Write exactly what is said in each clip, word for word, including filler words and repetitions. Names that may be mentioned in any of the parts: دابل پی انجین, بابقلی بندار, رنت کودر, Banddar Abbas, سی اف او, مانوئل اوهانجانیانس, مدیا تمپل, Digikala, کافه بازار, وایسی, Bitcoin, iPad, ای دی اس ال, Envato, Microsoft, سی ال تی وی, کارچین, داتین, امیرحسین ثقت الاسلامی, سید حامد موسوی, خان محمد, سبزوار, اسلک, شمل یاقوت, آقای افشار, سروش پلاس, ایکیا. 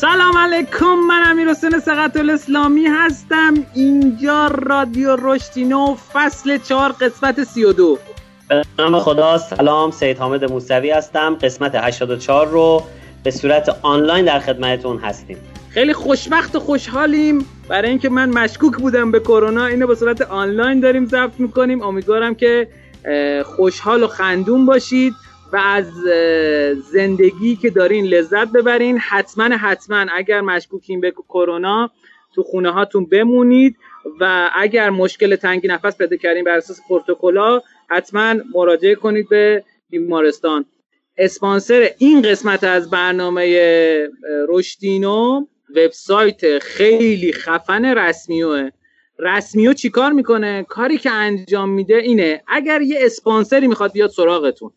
سلام علیکم، من امیرحسین ثقت الاسلامی هستم. اینجا رادیو رشدینو فصل چهار قسمت سی و دو. به نام خدا. سلام، سید حامد موسوی هستم. قسمت هشتاد و چهار رو به صورت آنلاین در خدمتتون هستیم. خیلی خوشبخت و خوشحالیم برای اینکه من مشکوک بودم به کرونا، اینو به صورت آنلاین داریم ضبط میکنیم. امیدوارم که خوشحال و خندون باشید و از زندگی که دارین لذت ببرین. حتما حتما اگر مشکوکین به کرونا تو خونه هاتون بمونید و اگر مشکل تنگی نفس پیدا کردین بر اساس پروتکل‌ها حتما مراجعه کنید به بیمارستان. اسپانسر این قسمت از برنامه رشدینو وبسایت خیلی خفن رسمیوه. رسمیو چیکار میکنه؟ کاری که انجام میده اینه: اگر یه اسپانسری میخواد بیاد سراغتون،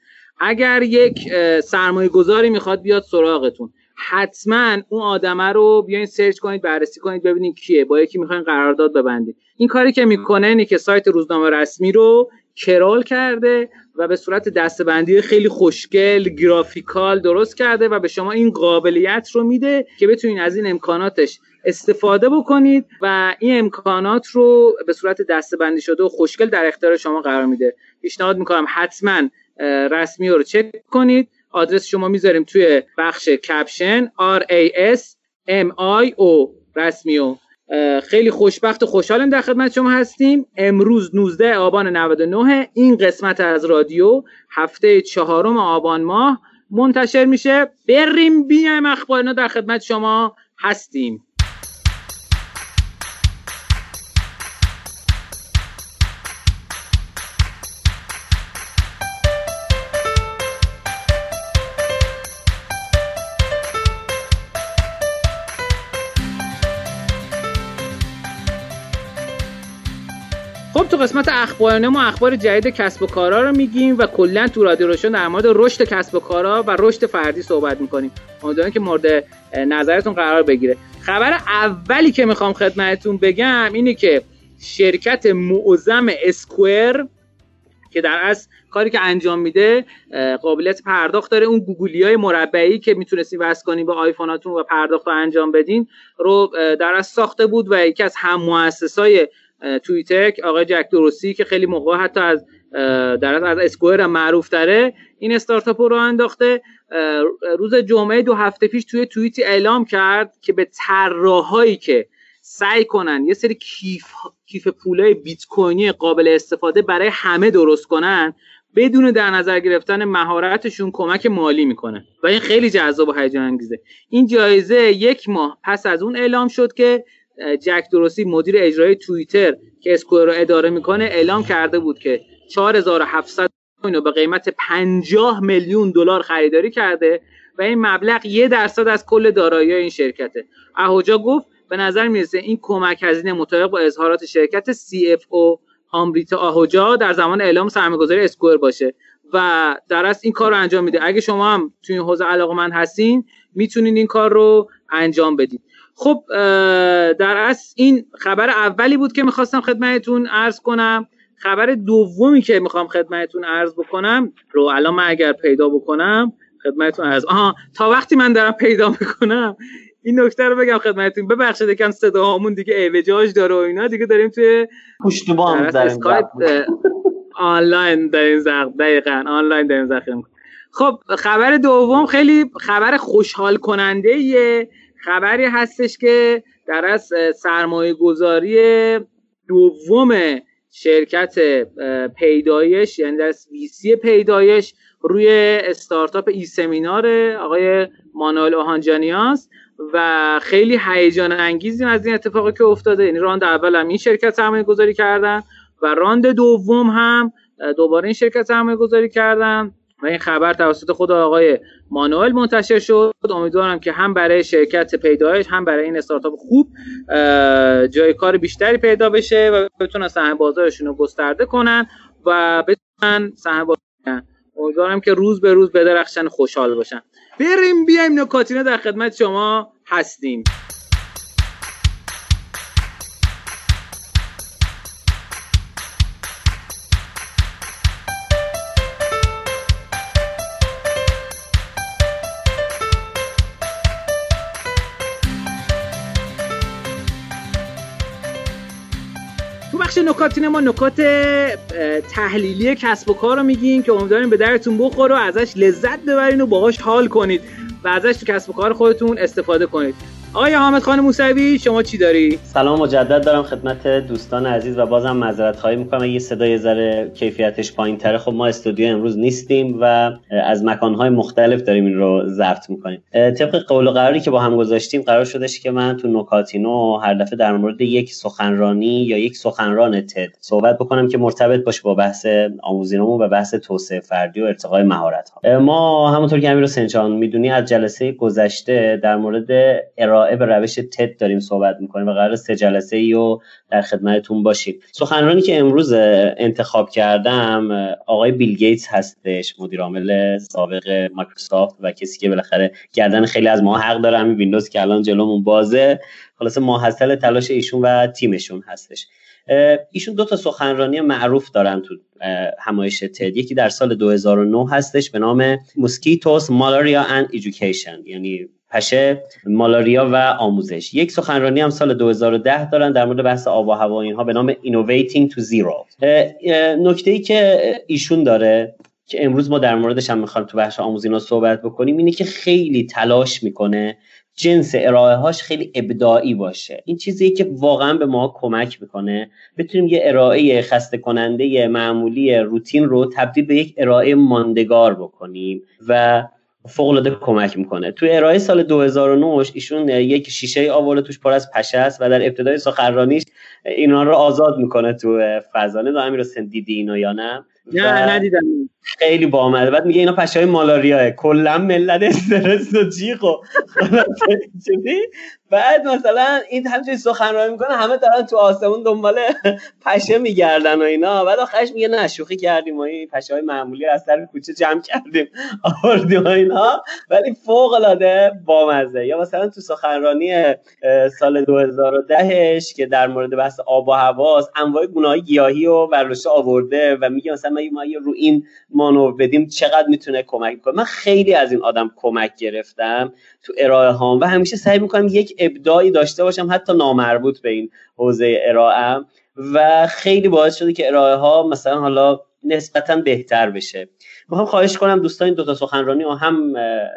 اگر یک سرمایه گذاری میخواد بیاد سراغتون، حتما اون آدمه رو بیاین سرچ کنید، بررسی کنید، ببینید کیه، با یکی میخواین قرارداد ببندید. این کاری که میکنه اینه که سایت روزنامه رسمی رو کرال کرده و به صورت دسته‌بندی خیلی خوشگل گرافیکال درست کرده و به شما این قابلیت رو میده که بتونید از این امکاناتش استفاده بکنید و این امکانات رو به صورت دسته‌بندی شده و خوشگل در اختیار شما قرار میده. پیشنهاد میکنم حتما رسمیو رو چک کنید. آدرس شما میذاریم توی بخش کپشن. آر ای اس ام آی او رسمیو. خیلی خوشبخت و خوشحالم در خدمت شما هستیم. امروز نوزده آبان نود و نه این قسمت از رادیو هفته چهارم آبان ماه منتشر میشه. بریم بیم اخبارنا در خدمت شما هستیم. تو قسمت اخبارانه ما اخبار جدید کسب و کارا رو میگیم و کلا تو رادیو رشدینو در مورد رشد کسب و کارا و رشد فردی صحبت میکنیم. امیدوارم که مورد نظرتون قرار بگیره. خبر اولی که میخوام خدمتتون بگم اینه که شرکت معظم اسکوئر که در اصل کاری که انجام میده قابلیت پرداخت داره، اون گوگلیای مربعی که میتونستین وصل کنین به آیفوناتون و پرداخت رو انجام بدین رو در اصل ساخته بود و یکی از هم مؤسسای توییتر آقای جک دورسی که خیلی موقع حتی از در از اسکوئر معروف تره این استارتاپ رو انداخته، روز جمعه دو هفته پیش توی توییتی اعلام کرد که به طراحایی که سعی کنن یه سری کیف کیف پولای بیت کوینی قابل استفاده برای همه درست کنن بدون در نظر گرفتن مهارتشون کمک مالی میکنه و این خیلی جذاب و هیجان انگیزه. این جایزه یک ماه پس از اون اعلام شد که جک دورسی مدیر اجرایی توییتر که اسکوئر رو اداره میکنه اعلام کرده بود که چهار هزار و هفتصد کوین رو به قیمت پنجاه میلیون دلار خریداری کرده و این مبلغ یک درصد از کل دارایی این شرکته. اهوجا گفت به نظر میرسه این کمک هزینه مطابق با اظهارات شرکت سی اف او آمریتا آهوجا در زمان اعلام سرمایه‌گذاری اسکوئر باشه و در اصل این کار رو انجام میده. اگه شما هم توی این حوزه علاقه‌مند هستین میتونین این کار رو انجام بدید. خب در اصل این خبر اولی بود که میخواستم خدمتتون عرض کنم. خبر دومی که میخوام خدمتتون عرض بکنم رو الان من اگر پیدا بکنم خدمتتون عرض آها تا وقتی من دارم پیدا میکنم این نکته رو بگم خدمتتون. ببخشید یکم صداهامون دیگه ایوجاج داره و اینا، دیگه داریم توی پشتبام داریم اسکایپ آنلاین داریم زخم دقیقاً آنلاین داریم زخم. خب خبر دوم خیلی خبر خوشحال کننده ایه. خبری هستش که در از سرمایه گذاری دوم شرکت پیدایش یعنی در از ویسی پیدایش روی استارتاپ ای سمینار آقای مانوئل اوهانجانیانس و خیلی هیجان انگیزیم از این اتفاقی که افتاده. یعنی راند اول هم این شرکت سرمایه گذاری کردن و راند دوم هم دوباره این شرکت سرمایه گذاری کردن و این خبر توسط خود آقای مانوئل منتشر شد. امیدوارم که هم برای شرکت پیدایش هم برای این استارتاپ خوب جای کار بیشتری پیدا بشه و بتونن سهم بازارشون رو گسترده کنن و بتونن سهم بازار کنن. امیدوارم که روز به روز بدرخشن، خوشحال باشن. بریم بیایم نکاتینا در خدمت شما هستیم. بخش نکات اینه، ما نکات تحلیلی کسب و کار رو میگیم که امیدواریم به درتون بخوره و ازش لذت ببرین و باهاش حال کنید و ازش تو کسب و کار خودتون استفاده کنید. آقای حامد خان موسوی شما چی داری؟ سلام مجدد دارم خدمت دوستان عزیز و بازم معذرت خواهی میکنم اگه صدای ذره کیفیتش پایین‌تره. خب ما استودیو امروز نیستیم و از مکان‌های مختلف داریم این رو ضبط میکنیم. طبق قول و قراری که با هم گذاشتیم قرار شدش که من تو نوکاتینو هر دفعه در مورد یک سخنرانی یا یک سخنران تد صحبت بکنم که مرتبط باشه با بحث آموزینامون و بحث توسعه فردی و ارتقای مهارت‌ها. ما همونطور که امیر حسین جان میدونی از جلسه گذشته در مورد به روش تد داریم صحبت میکنیم و قرار سه جلسه ای رو در خدمتتون باشیم. سخنرانی که امروز انتخاب کردم آقای بیل گیتس هستش، مدیر عامل سابق مایکروسافت و کسی که بالاخره گردن خیلی از ما حق داره، همین ویندوز که الان جلومون بازه خلاصه ماحصل تلاش ایشون و تیمشون هستش. ایشون دو تا سخنرانی معروف دارن تو همایش تد، یکی در سال دو هزار و نه هستش به نام Mosquitoes, Malaria and Education یعنی پشه، مالاریا و آموزش. یک سخنرانی هم سال دو هزار و ده دارن در مورد بحث آب و هوا اینها به نام Innovating to Zero. نکته‌ای که ایشون داره که امروز ما در موردش هم می‌خوایم تو بحث آموزینا صحبت بکنیم اینه که خیلی تلاش میکنه جنس ارائه هاش خیلی ابداعی باشه. این چیزیه که واقعا به ما کمک میکنه بتونیم یه ارائه خسته کننده معمولی روتین رو تبدیل به یک ارائه ماندگار بکنیم و فوق‌العاده کمک میکنه. توی ارائه سال دو هزار و نه ایشون یک شیشه آورده توش پر از پشه است و در ابتدای سخنرانیش اینا رو آزاد میکنه تو فضا. نه امیر حسین دیدی اینو یا نه؟ نه ندیدم. خیلی باامده. بعد میگه اینا پشه‌های مالاریاه، کلا ملت استرس و جیغو چیزی. بعد مثلا این همچین سخنرانی میکنه همه دارن تو آسمون دنبال پشه میگردن و اینا، بعد آخرش میگه نه شوخی کردیم ما، این پشه‌های معمولی از سر کوچه جمع کردیم آوردیم اینا، ولی فوق العاده بامزه. یا مثلا تو سخنرانی سال دو هزار و ده که در مورد بحث آب و هواست انواع گونه‌های گیاهی و ورزش آورده و میگه مثلا ما یه رو این مانور بدیم چقدر میتونه کمک کنه. من خیلی از این آدم کمک گرفتم تو ارائه هام و همیشه سعی میکنم یک ابداعی داشته باشم حتی نامربوط به این حوزه ارائه‌ام و خیلی باعث شده که ارائه ها مثلا حالا نسبتاً بهتر بشه. میخوام خواهش کنم دوستان این دو تا سخنرانی و هم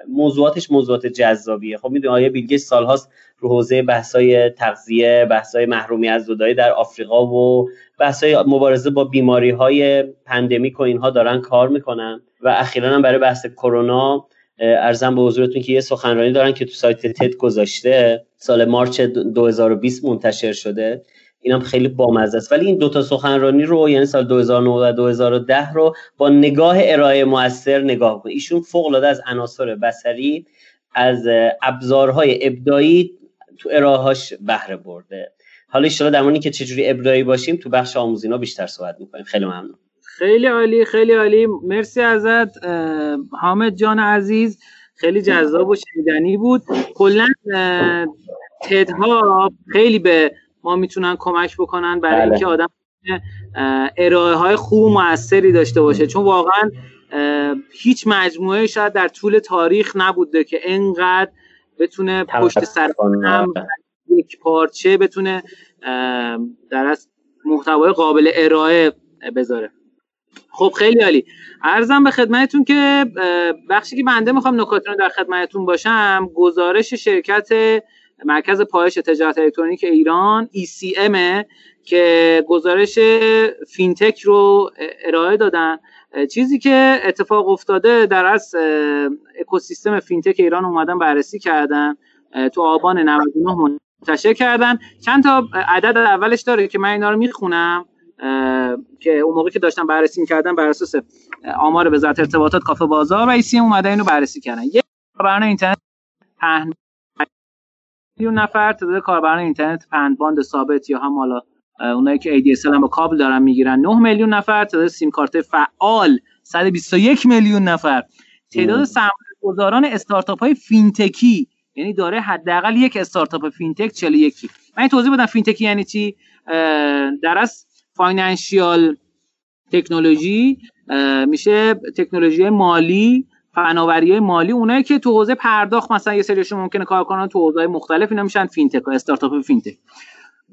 موضوعاتش موضوعات جذابیه. خب میدونید آیه بیل گیتس سالهاست رو حوزه بحث‌های تغذیه، بحث‌های محرومی از زدایی در آفریقا و بحث‌های مبارزه با بیماری‌های پندمیک و اینها دارن کار میکنن و اخیراً هم برای بحث کرونا ارزم به حضورتون که یه سخنرانی دارن که تو سایت تد گذاشته سال مارچ دو هزار و بیست منتشر شده. اینم خیلی بامزه است. ولی این دوتا سخنرانی رو یعنی سال دو هزار و نه و دو هزار و ده رو با نگاه ارائه مؤثر نگاه کنید. ایشون فوق‌العاده از عناصر بصری از ابزارهای ابداعی تو ارائه‌اش بهره برده. حالا ان شاءالله در مورد اینکه چجوری ابداعی باشیم تو بخش آموزینا بیشتر صحبت می‌کنیم. خیلی ممنون. خیلی عالی، خیلی عالی. مرسی ازت حامد جان عزیز. خیلی جذاب و شنیدنی بود. کلاً تدها خیلی به ما میتونن کمک بکنن برای بله. اینکه آدم ارائه های خوب و مؤثری داشته باشه، چون واقعا هیچ مجموعه شاید در طول تاریخ نبوده که انقدر بتونه پشت سر هم یک پارچه بتونه در از محتوای قابل ارائه بذاره. خب خیلی عالی. عرضم به خدمتتون که بخشی که بنده میخوام نکات رو در خدمتتون باشم گزارش شرکت مرکز پایش تجارت الکترونیک ایران ای سی ام که گزارش فینتک رو ارائه دادن. چیزی که اتفاق افتاده در از اکوسیستم فینتک ایران اومدن بررسی کردن، تو آبان نود و نه منتشر کردن. چند تا عدد اولش داره که من اینا رو میخونم که اون موقع که داشتم بررسی میکردن بر اساس آمار وزارت ارتباطات کافه بازار و ای سی ام اومدن اینو بررسی کردن. یک کاربران اینترنت پهن میلیون نفر، تعداد کاربران اینترنت پهنباند ثابت یا هم حالا اونایی که ای دی اس ال هم با کابل دارن میگیرن نه میلیون نفر، تعداد سیم کارت فعال صد و بیست و یک میلیون نفر، تعداد سرمایه‌گذاران استارتاپ های فینتکی یعنی داره حداقل یک استارتاپ فینتک چهل و یک. من این توضیح بدم فینتکی یعنی چی. در از فاینانشیال تکنولوژی میشه تکنولوژی مالی، فناوری مالی، اونایی که تو حوزه پرداخت مثلا یه سریشون ممکنه کار کنن تو حوزه‌های مختلف، اینا میشن فینتک ها، استارتاپ فینتک.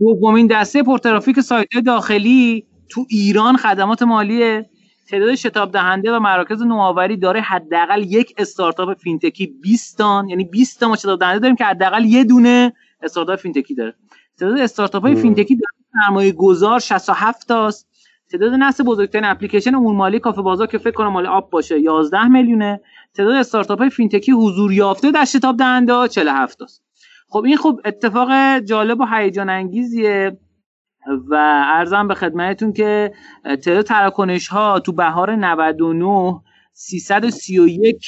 دومین دسته پرترافیک سایت‌های داخلی تو ایران خدمات مالیه. تعداد شتاب دهنده و مراکز نوآوری داره حداقل یک استارتاپ فینتکی بیست تا، یعنی بیست تا ما شتاب دهنده داریم که حداقل یه دونه استارتاپ فینتکی داره. تعداد استارتاپ‌های فینتکی در سرمایه‌گذار شصت و هفت تا است. تعداد نصب بزرگترین اپلیکیشن امور مالی کافه بازار که فکر کنم مال آپ باشه یازده میلیونه. تعداد استارتاپ‌های فینتکی حضور یافته در شتاب دهنده چهل و هفت تا است. خب این خب اتفاق جالب و هیجان انگیزیه و عرضم به خدمتتون که تعداد تراکنش‌ها تو بهار نود و نه سیصد و سی و یک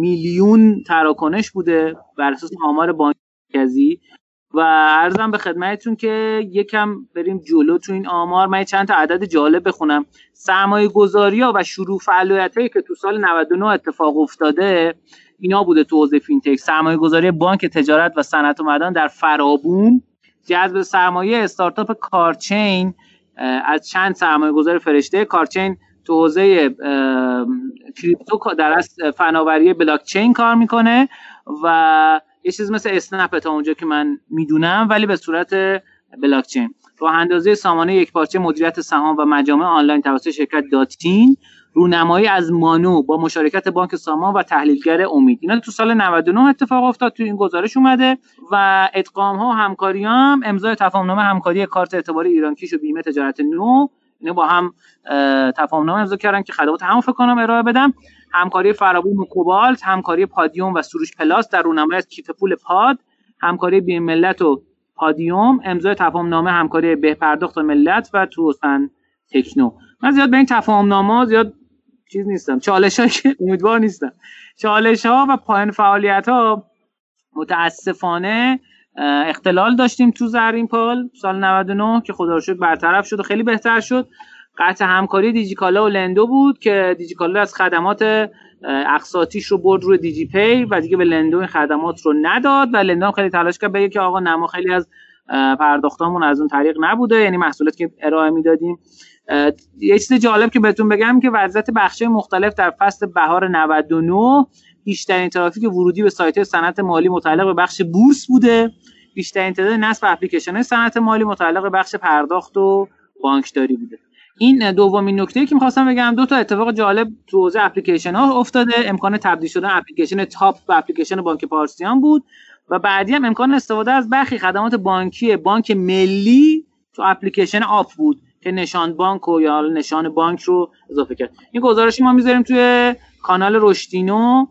میلیون تراکنش بوده بر اساس آمار بانک مرکزی و عرضم به خدمتتون که یکم بریم جلو تو این آمار. من چند تا عدد جالب بخونم. سرمایه‌گذاری‌ها و شروع فعالیتایی که تو سال نود و نه اتفاق افتاده اینا بوده تو حوزه فینتک: سرمایه‌گذاری بانک تجارت و صنعت و معدن در فرابون، جذب سرمایه استارتاپ کارچین از چند سرمایه‌گذار فرشته. کارچین تو حوزه کریپتو در فناوری بلاکچین کار میکنه و یه چیز مثل اسنپ تا اونجا که من میدونم ولی به صورت بلاکچین. راه اندازی سامانه یکپارچه مدیریت سهام و مجامع آنلاین توسط شرکت داتین. رونمایی از مانو با مشارکت بانک سامان و تحلیلگر امید. اینا تو سال نود و نه اتفاق افتاد، تو این گزارش اومده. و ادغام ها و همکاری هم امضای تفاهمنامه همکاری کارت اعتباری ایرانکیش و بیمه تجارت نو، اینا با هم تفاهمنامه امضا کردن که خدمات همو فکر کنم ارائه بدم. همکاری فرابون و کوبالت، همکاری پادیوم و سروش پلاس در رونمایی از کیف پول پاد، همکاری بین ملت و پادیوم، امضای تفاهمنامه همکاری به پرداخت ملت و توسن تکنو. من زیاد به این تفاهمنامه‌ها زیاد چیز نیستم، چالش‌ها که امیدوار نیستم. چالش‌ها و پایان فعالیت‌ها متاسفانه اختلال داشتیم تو زرین پال سال نود و نه که خدا رو شکر برطرف شد و خیلی بهتر شد. قطع همکاری دیجیکالا و لندو بود که دیجیکالا از خدمات اقساطیش رو برد روی دیجی پی و دیگه به لندو این خدمات رو نداد و لندو هم خیلی تلاش کرد بگه که آقا نما خیلی از پرداختامون از اون طریق نبوده، یعنی محصولات که ارائه میدادیم. یه چیز جالب که بهتون بگم که وضعیت بخش‌های مختلف در فصل بهار نود و نه، بیشترین ترافیک ورودی به سایت‌های صنعت مالی متعلق به بخش بورس بوده. بیشترین تعداد نصب اپلیکیشن‌های صنعت مالی متعلق به بخش پرداخت و بانکداری بوده. این دومین نکته‌ای که می‌خواستم بگم. دو تا اتفاق جالب تو حوزه اپلیکیشن‌ها افتاده. امکان تبدیل شدن اپلیکیشن تاپ به اپلیکیشن بانک پارسیان بود و بعدی هم امکان استفاده از برخی خدمات بانکی بانک ملی تو اپلیکیشن آپ بود که نشان بانک و یا نشان بانک رو اضافه کرد. این گزارشی ما میذاریم توی کانال رشدینو،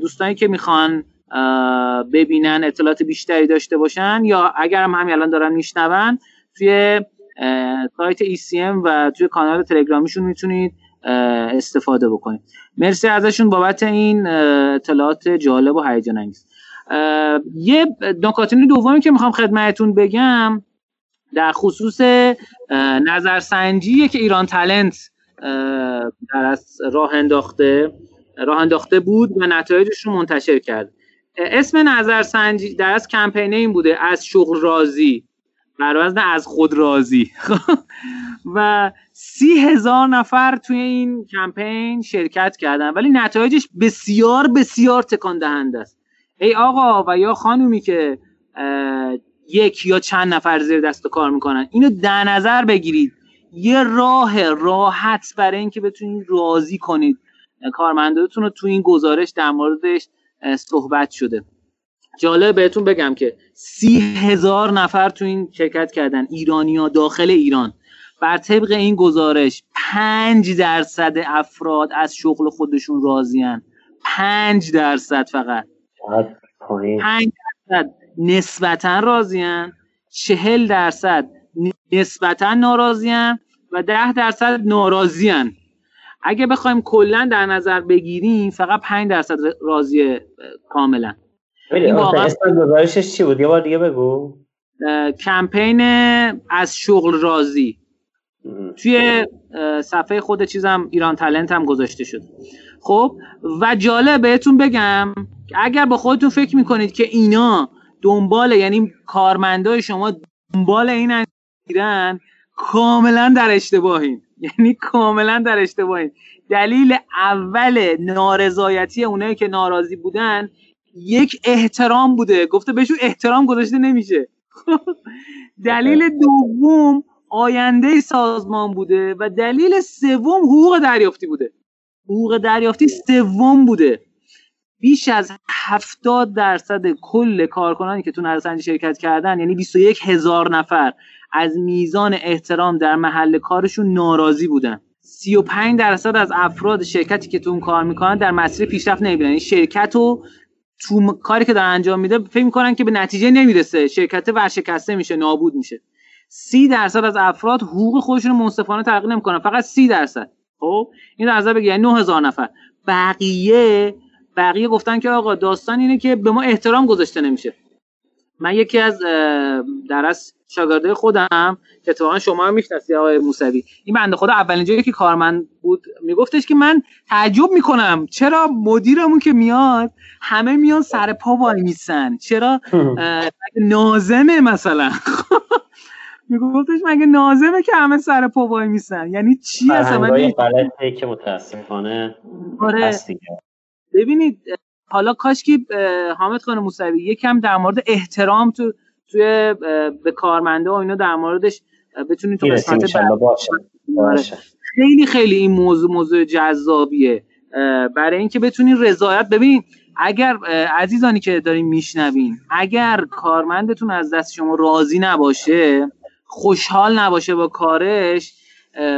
دوستانی که میخوان ببینن اطلاعات بیشتری داشته باشن یا اگر هم همین الان دارن میشنون توی سایت ای سی ام و توی کانال تلگرامیشون میتونید استفاده بکنید. مرسی ازشون بابت این اطلاعات جالب و هیجان انگیز. یه نکاتین دومی که میخوام خدمتتون بگم در خصوص نظرسنجیه که ایران تالنت در از راه انداخته راه انداخته بود و نتایجش رو منتشر کرد. اسم نظرسنجی در از کمپین این بوده: از شغل راضی بر وزن از خود راضی. و سی هزار نفر توی این کمپین شرکت کردن ولی نتایجش بسیار بسیار تکان دهنده است. ای آقا و یا خانومی که یک یا چند نفر زیر دست کار میکنن، اینو در نظر بگیرید. یه راه راحت برای اینکه بتونید راضی کنید کارمنداتون رو تو این گزارش در موردش صحبت شده. جالب بهتون بگم که سی هزار نفر تو این شرکت کردن، ایرانی‌ها داخل ایران. بر طبق این گزارش پنج درصد افراد از شغل خودشون راضی‌اند. پنج درصد فقط. پنج درصد نسبتاً راضیان، چهل درصد نسبتاً ناراضیان و ده درصد ناراضیان. اگه بخوایم کلا در نظر بگیریم فقط پنج درصد راضیه کاملا. این واقعا گزارشش چی بود؟ یه بار دیگه بگو. کمپین از شغل راضی توی صفحه خود چیزم ایران تالنت هم گذاشته شد. خب و جالب بهتون بگم که اگر با خودتون فکر میکنید که اینا دنبال، یعنی کارمندای شما دنبال این اندیرن، کاملا در اشتباهین. یعنی کاملا در اشتباهین. دلیل اول نارضایتی اونایی که ناراضی بودن یک احترام بوده. گفته بهشون احترام گذاشته نمیشه. دلیل دوم آینده سازمان بوده و دلیل سوم حقوق دریافتی بوده. حقوق دریافتی سوم بوده. بیش از هفتاد درصد کل کارکنانی که تو نظرسنجی شرکت کردن، یعنی بیست و یک هزار نفر، از میزان احترام در محل کارشون ناراضی بودن. سی و پنج درصد از افراد شرکتی که تو اون کار میکنن در مسیر پیشرفت نمیبینن. این شرکت رو تو م... کاری که دارن انجام میده فکر میکنن که به نتیجه نمیرسه، شرکت ورشکسته میشه، نابود میشه. سی درصد از افراد حقوق خودشون رو منصفانه تلقی نمیکنن، فقط سی درصد. خب این درصد بگی یعنی نه هزار نفر. بقیه بقیه گفتن که آقا داستان اینه که به ما احترام گذاشته نمیشه. من یکی از در از شاگرده خودم که تو شما هم میشناسید آقای موسوی، این بنده خدا اولین جایی که کارمند بود میگفتش که من تعجب میکنم چرا مدیرمون که میاد همه میان سر پا وای میسن، چرا ناظمه مثلا میگفتش مگه ناظمه که همه سر پا وای میسن، یعنی چی اصلا؟ من غلطی که متاسفانه هست. ببینید حالا کاش که حامد خان موسوی یکم در مورد احترام تو توی به کارمنده و اینا در موردش بتونید تو قسمت باشه. خیلی خیلی این موضوع موضوع جذابیه برای اینکه بتونید رضایت. ببینید اگر عزیزانی که دارین میشنوین، اگر کارمندتون از دست شما راضی نباشه، خوشحال نباشه با کارش،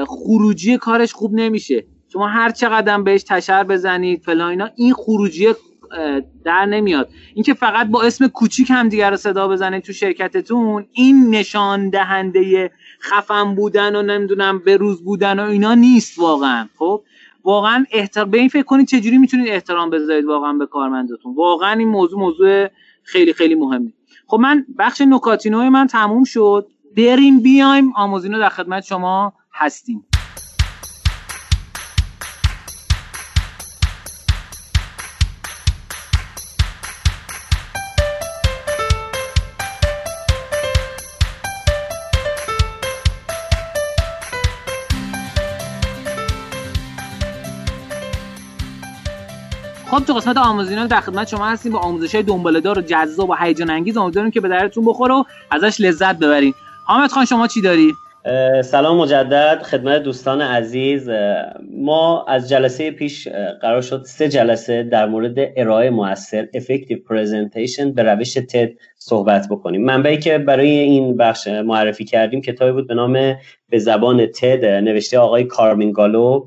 خروجی کارش خوب نمیشه. شما هر چقدر بهش تشر بزنید فلان اینا، این خروجی در نمیاد. اینکه فقط با اسم کوچیک هم دیگر رو صدا بزنید تو شرکتتون، این نشان دهنده خفن بودن و نمیدونم به روز بودن و اینا نیست واقعا. خب واقعا احترام به این فکر کنید چجوری میتونید احترام بذارید واقعا به کارمندتون. واقعا این موضوع موضوع خیلی خیلی مهمه. خب من بخش نکاتینوی من تموم شد. بریم بیایم آموزینو در خدمت شما هستیم. خب تو قسمت آموزینال در خدمت شما هستیم با آموزش‌های دنباله‌دار و جذاب و هیجان انگیز. امیدواریم که به دردتون بخوره و ازش لذت ببرین. حامد خان شما چی داری؟ سلام مجدد خدمت دوستان عزیز. ما از جلسه پیش قرار شد سه جلسه در مورد ارائه مؤثر effective presentation به روش تد صحبت بکنیم. منبعی که برای این بخش معرفی کردیم کتابی بود به نام به زبان تد نوشته آقای کارمینگالو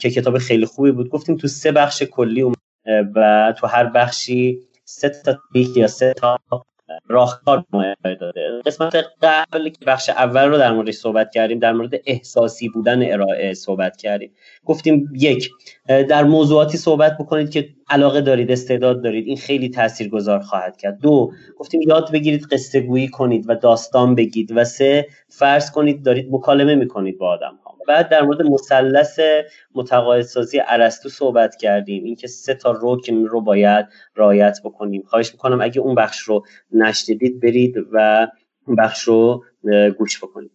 که کتاب خیلی خوبی بود. گفتیم تو سه بخش کلی و تو هر بخشی سه تا تکنیک یا سه تا راهکار ارائه داده. قسمت قبل که بخش اول رو در موردش صحبت کردیم، در مورد احساسی بودن ارائه صحبت کردیم. گفتیم یک، در موضوعاتی صحبت بکنید که علاقه دارید، استعداد دارید، این خیلی تاثیرگذار خواهد کرد. دو، گفتیم یاد بگیرید قصه گویی کنید و داستان بگید. و سه، فرض کنید دارید مکالمه میکنید با آدم‌ها. بعد در مورد مثلث متقاعدسازی ارسطو صحبت کردیم، اینکه سه تا رکن رو باید رعایت بکنیم. خواهش میکنم اگه اون بخش رو نشنیدید برید و بخش رو گوش بکنید.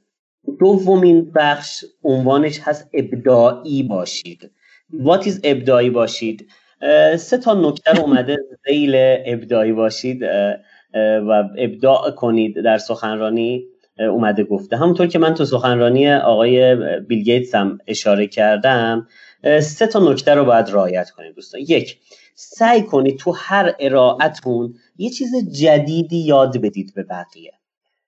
دومین بخش عنوانش هست ابداعی باشید. What is ابداعی باشید؟ سه تا نکته اومده ذیل ابداعی باشید و ابداع کنید در سخنرانی اومده گفته. همونطور که من تو سخنرانی آقای بیل گیتس هم اشاره کردم، سه تا نکته رو باید رعایت کنید دوستان. یک، سعی کنید تو هر ارائه‌تون یه چیز جدیدی یاد بدید به بقیه.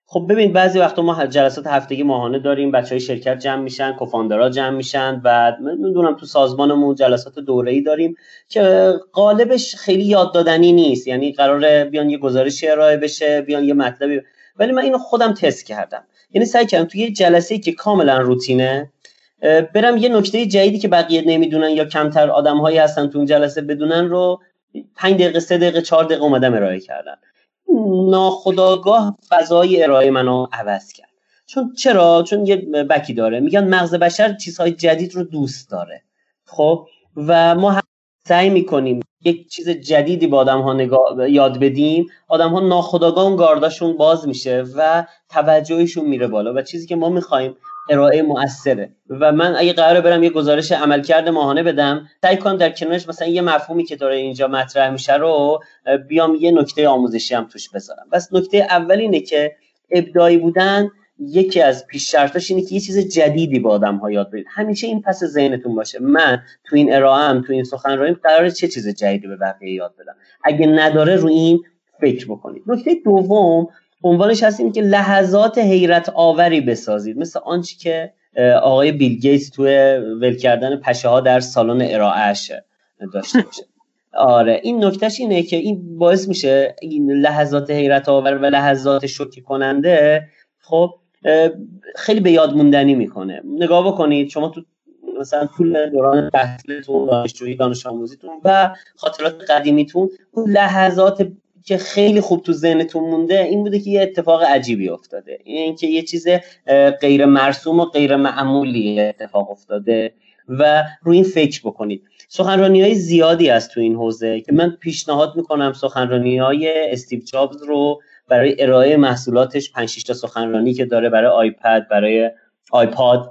خب ببین بعضی وقتا ما جلسات هفتگی ماهانه داریم، بچهای شرکت جمع میشن، کوفاندرها جمع میشن و میدونم تو سازمانمون جلسات دوره‌ای داریم که قالبش خیلی یاد دادنی نیست، یعنی قراره بیان یه گزارشی ارائه بشه، بیان یه مطلبی. ولی من اینو خودم تست کردم، یعنی سعی کردم توی یه جلسه‌ای که کاملا روتینه برم یه نکته جدیدی که بقیه نمیدونن یا کمتر آدم‌هایی هستن تو اون جلسه بدونن رو پنج دقیقه، سه دقیقه، چهار دقیقه اومدم ارائه کردم. ناخودآگاه فضای ارائه منو عوض کرد. چون چرا؟ چون یه بکی داره، میگن مغز بشر چیزهای جدید رو دوست داره. خب و ما هم سعی میکنیم یک چیز جدیدی با آدم ها نگاه... یاد بدیم، آدم ها ناخودآگاه اون گارداشون باز میشه و توجهشون میره بالا و چیزی که ما میخوایم ارائه مؤثره. و من اگه قراره برم یه گزارش عملکرد ماهانه بدم، سعی کنم در کنارش مثلا یه مفهومی که داره اینجا مطرح میشه رو بیام یه نکته آموزشی هم توش بذارم. بس نکته اول اینه که ابداعی بودن یکی از پیش شرطاش اینه که یه چیز جدیدی با آدم‌ها یاد بدید. همیشه این پس ذهنتون باشه، من تو این ارائه‌ام، تو این سخنرانیم قراره چه چیز جدیدی به بقیه یاد بدم. اگه نداره رو این فکر بکنید. نکته دوم عنوانش هست این که لحظات حیرت آوری بسازید، مثل آنچه که آقای بیل گیتس توی ول کردن پشه ها در سالن ارائه‌اش داشته باشه. آره این نکتهش اینه که این باعث میشه این لحظات حیرت آور و لحظات شوکه کننده خب خیلی به یاد موندنی میکنه. نگاه بکنید شما تو مثلا طول دوران تحصیلتون، دانشجویی، دانش آموزیتون و خاطرات قدیمیتون، اون لحظات که خیلی خوب تو ذهنتون مونده این بوده که یه اتفاق عجیبی افتاده، این که یه چیز غیر مرسوم و غیر معمولی اتفاق افتاده و روی این فکر بکنید. سخنرانی‌های زیادی هست تو این حوزه که من پیشنهاد میکنم سخنرانی‌های استیو جابز رو برای ارائه محصولاتش، پنج شش تا سخنرانی که داره برای آیپد، برای آیپاد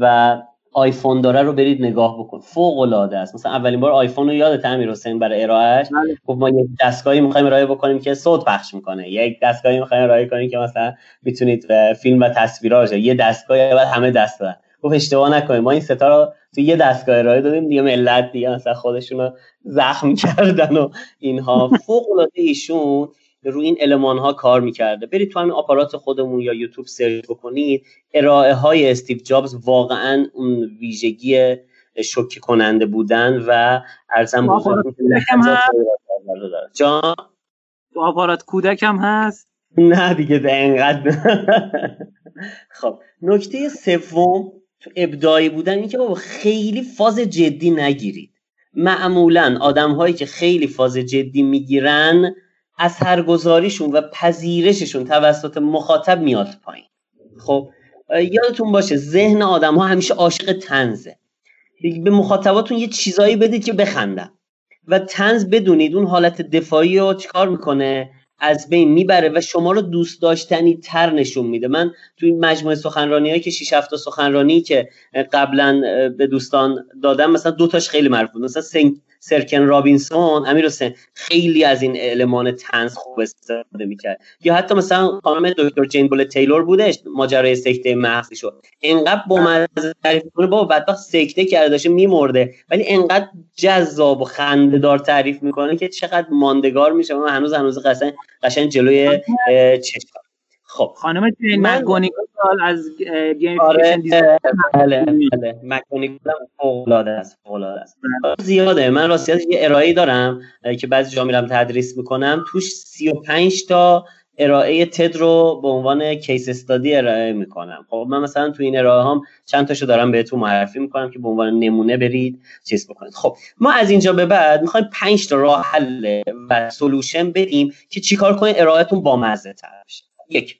و آیفون داره رو برید نگاه بکن، فوق‌العاده است. مثلا اولین بار آیفون رو یادت امیرحسین برای ارائهش گفت ما یک دستگاهی می‌خوایم ارائه بکنیم که صوت پخش میکنه، یک دستگاهی می‌خوایم ارائه کنیم که مثلا میتونید فیلم و تصویراش، یه دستگاهی بعد همه دست دادن. گفت اشتباه نکنید ما این سه تا رو تو یه دستگاه ارائه دادیم دیگه، ملت دیگه مثلا خودشونو زخم کردن و اینها. فوق‌العاده ایشون روی این المان ها کار میکرده. برید تو همین آپارات خودمون یا یوتیوب سرچ بکنید، ارائه های استیو جابز واقعا اون ویژگی شوکه کننده بودن و ارزم بزرگی جان. تو آپارات کودک هم هست؟ نه دیگه اینقدر. خب نکته سوم تو ابداعی بودن این که بابا خیلی فاز جدی نگیرید. معمولا آدم هایی که خیلی فاز جدی میگیرن اثرگذاریشون و پذیرششون توسط مخاطب میاد پایین. خب یادتون باشه ذهن آدم ها همیشه عاشق طنزه. به مخاطباتون یه چیزایی بدید که بخندن و طنز بدونید اون حالت دفاعی رو چیکار میکنه؟ از بین میبره و شما رو دوست داشتنی تر نشون میده. من تو این مجموعه سخنرانی‌هایی که شش هفت تا سخنرانی که قبلا به دوستان دادم مثلا دو تاش خیلی معروف بود، مثلا سنگ سرکن رابینسون امیرحسین خیلی از این المان طنز خوب استفاده میکرد، یا حتی مثلا خانم دکتر جین بول تیلور بودش ماجرای سکته مغزی شد انقدر با مزه تعریف کنه بابا بدبخت سکته کرده داشته میمرده، ولی انقدر جذاب و خنده‌دار تعریف میکنه که چقدر ماندگار میشه. من هنوز هنوز قشنگ قشنگ جلوی چشام. خب خانم جین مک‌گونیگال از گیمیفیکیشن دیزاین بله بله مک‌گونیگال فوق‌العاده است، فوق‌العاده است زیاده. من راستیت یه ارائه دارم که بعضی جا میرم تدریس میکنم توش سی و پنج تا ارائه تد رو به عنوان کیس استادی ارائه میکنم. خب من مثلا تو این ارائه هام چند تاشو دارم بهتون معرفی میکنم که به عنوان نمونه برید چیز بکنید. خب ما از اینجا به بعد میخوایم پنج تا راه حل و سولوشن بدیم که چیکار کنین ارائهتون بامزه تر بشه. یک،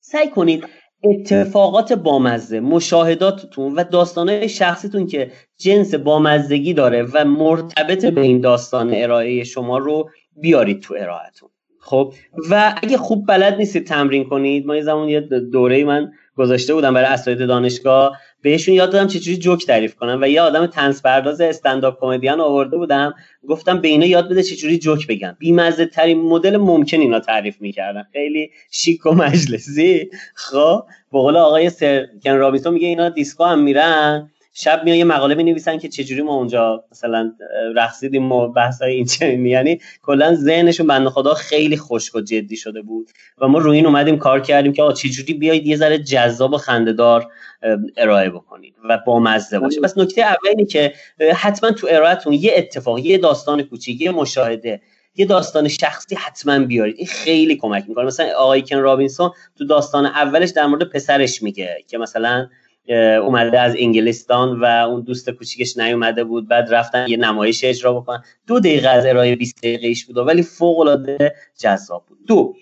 سعی کنید اتفاقات بامزه، مشاهداتتون و داستانهای شخصیتون که جنس بامزگی داره و مرتبط به این داستان ارائه شما رو بیارید تو ارائهتون. خب و اگه خوب بلد نیستید تمرین کنید. ما یه زمان یه دوره من گذاشته بودم برای اساتید دانشگاه، بهشون یاد دادم چجوری جوک تعریف کنم و یه آدم طنز پرداز استندآپ کمدین آورده بودم گفتم به اینا یاد بده چجوری جوک بگن. بی‌مزه ترین مدل ممکن اینا تعریف میکردن، خیلی شیک و مجلسی. خب به قول آقای سر کن رابینسون میگه اینا دیسکو هم میرن، شب میان یه مقاله می‌نویسن که چجوری ما اونجا مثلا رقصیدیم و بحث‌های اینجوری. یعنی کلا ذهنشون بنده خدا خیلی خشک و جدی شده بود و ما روی این اومدیم کار کردیم که آقا چجوری بیاید یه ذره جذاب و خنده‌دار ارائه بکنید و بامزه باشه. بس نکته اولی که حتما تو ارائهتون یه اتفاق، یه داستان کوچیک، یه مشاهده، یه داستان شخصی حتما بیارید. این خیلی کمک می‌کنه. مثلا آقای کن رابینسون تو داستان اولش در مورد پسرش میگه که مثلا اومده از انگلستان و اون دوست کوچیکش نیومده بود، بعد رفتن یه نمایش اجرا بکنن. دو دقیقه از ارائه بیست دقیقه‌ایش بود ولی فوق‌العاده جذاب بود. دو،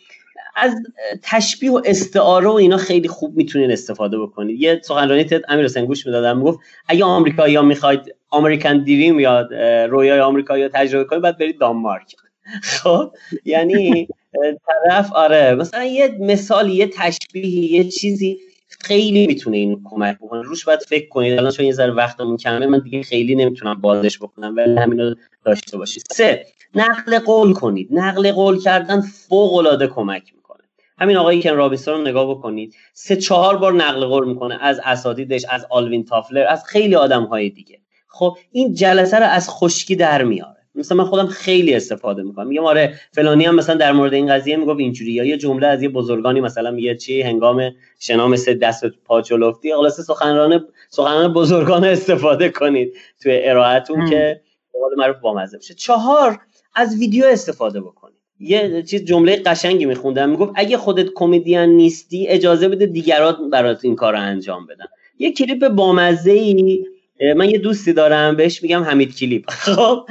از تشبیه و استعاره و اینا خیلی خوب میتونین استفاده بکنید. یه سخنرانی تد امیرحسین گوش میدادم میگفت اگه آمریکایی‌ها میخواید آمریکن دریم یا رویای آمریکایی‌ها تجربه کنید بعد برید دانمارک. خب یعنی طرف آره مثلا یه مثال، یه تشبیه، یه چیزی خیلی میتونه این کمک بکنه. روش باید فکر کنید. الان چون یه ذره وقتمون کمه من دیگه خیلی نمیتونم بازش بکنم ولی همینو داشته باشید. سه، نقل قول کنید. نقل قول کردن فوق العاده کمک میکنه. همین آقای کن رابینسون رو نگاه بکنید، سه چهار بار نقل قول میکنه از اساتیدش، از آلوین تافلر، از خیلی آدم‌های دیگه. خب این جلسه رو از خشکی در میاره. مثلا من خودم خیلی استفاده میکنم، میگم آره فلانی هم مثلا در مورد این قضیه میگفت اینجوری، یا یه جمله از یه بزرگانی مثلا میگه چی هنگام شنا مثل دست پا چلفتی، خلاصه سخنران سخنران بزرگان استفاده کنید توی ارائهتون که به قول معروف بامزه بشه. چهار، از ویدیو استفاده بکنید. یه چیز جمله قشنگی میخوندم میگفت اگه خودت کمدین نیستی اجازه بده دیگران برات این کارو انجام بدن. یه کلیپ بامزه‌ای، من یه دوستی دارم بهش میگم حمید کلیپ. خب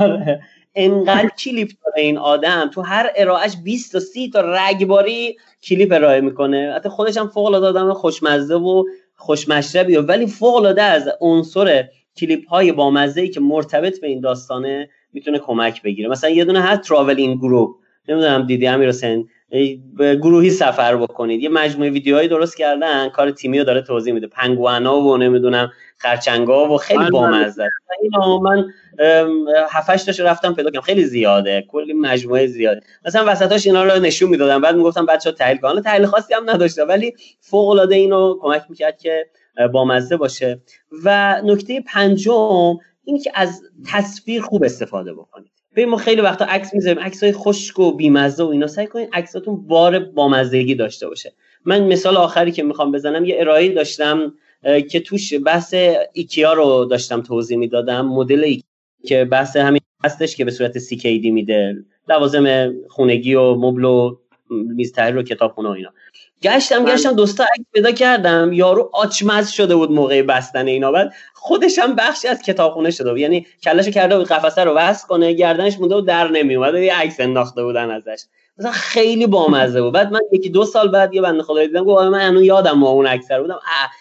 آره انقدر کلیپ داره این آدم، تو هر ارائهش بیست تا سی تا رگباری کلیپ ارائه میکنه. حتی خودش هم فوق العاده آدم خوشمزه و خوشمشربیه، ولی فوق العاده از عنصر کلیپ های بامزه ای که مرتبط به این داستانه میتونه کمک بگیره. مثلا یه دونه هست تراول این گروپ، نمیدونم دیدی امیر حسین، گروهی سفر بکنید. یه مجموعه ویدیوهایی درست کردن، کار تیمی رو داره توضیح میده، پنگوانا و نمیدونم خرچنگا و خیلی بامزه. اینا من هفت هشت تاشو رفتم پیدا کردم، خیلی زیاده، کلی مجموعه زیاده. مثلا وسطاش اینا رو نشون میدادم، بعد میگفتم بچه‌ها تحلیل کن. تحلیل خاصی هم نداشته، ولی فوق العاده اینو کمک میکرد که بامزه باشه. و نکته پنجم این که از تصویر خوب استفاده بکنید. ببین ما خیلی وقتا عکس میذاریم، عکسای خشک و بی‌مزه و اینا، سعی کنید عکساتون بار بامزگی داشته باشه. من مثال آخری که میخوام بزنم، یه ارائه داشتم که توش بحث ایکیا رو داشتم توضیح میدادم، مدل که بحث همین هستش که به صورت سی کی دی میده، لوازم خونگی و مبل و میز تحریر و کتابخونه و اینا. گشتم گشتم دوستا عکس پیدا کردم، یارو آچمز شده بود موقع بستن اینا، بعد خودش هم بخشی از کتابخونه شده بود، یعنی کلاشو کرده بود قفسه رو وصل کنه، گردنش مونده بود در نمی اومد، یه عکس انداخته بودن ازش، مثلا خیلی بامزه بود. بعد من یکی دو سال بعد یه بنده خدایی دیدم گفت من هنوز یادم اون عکس رو بودم،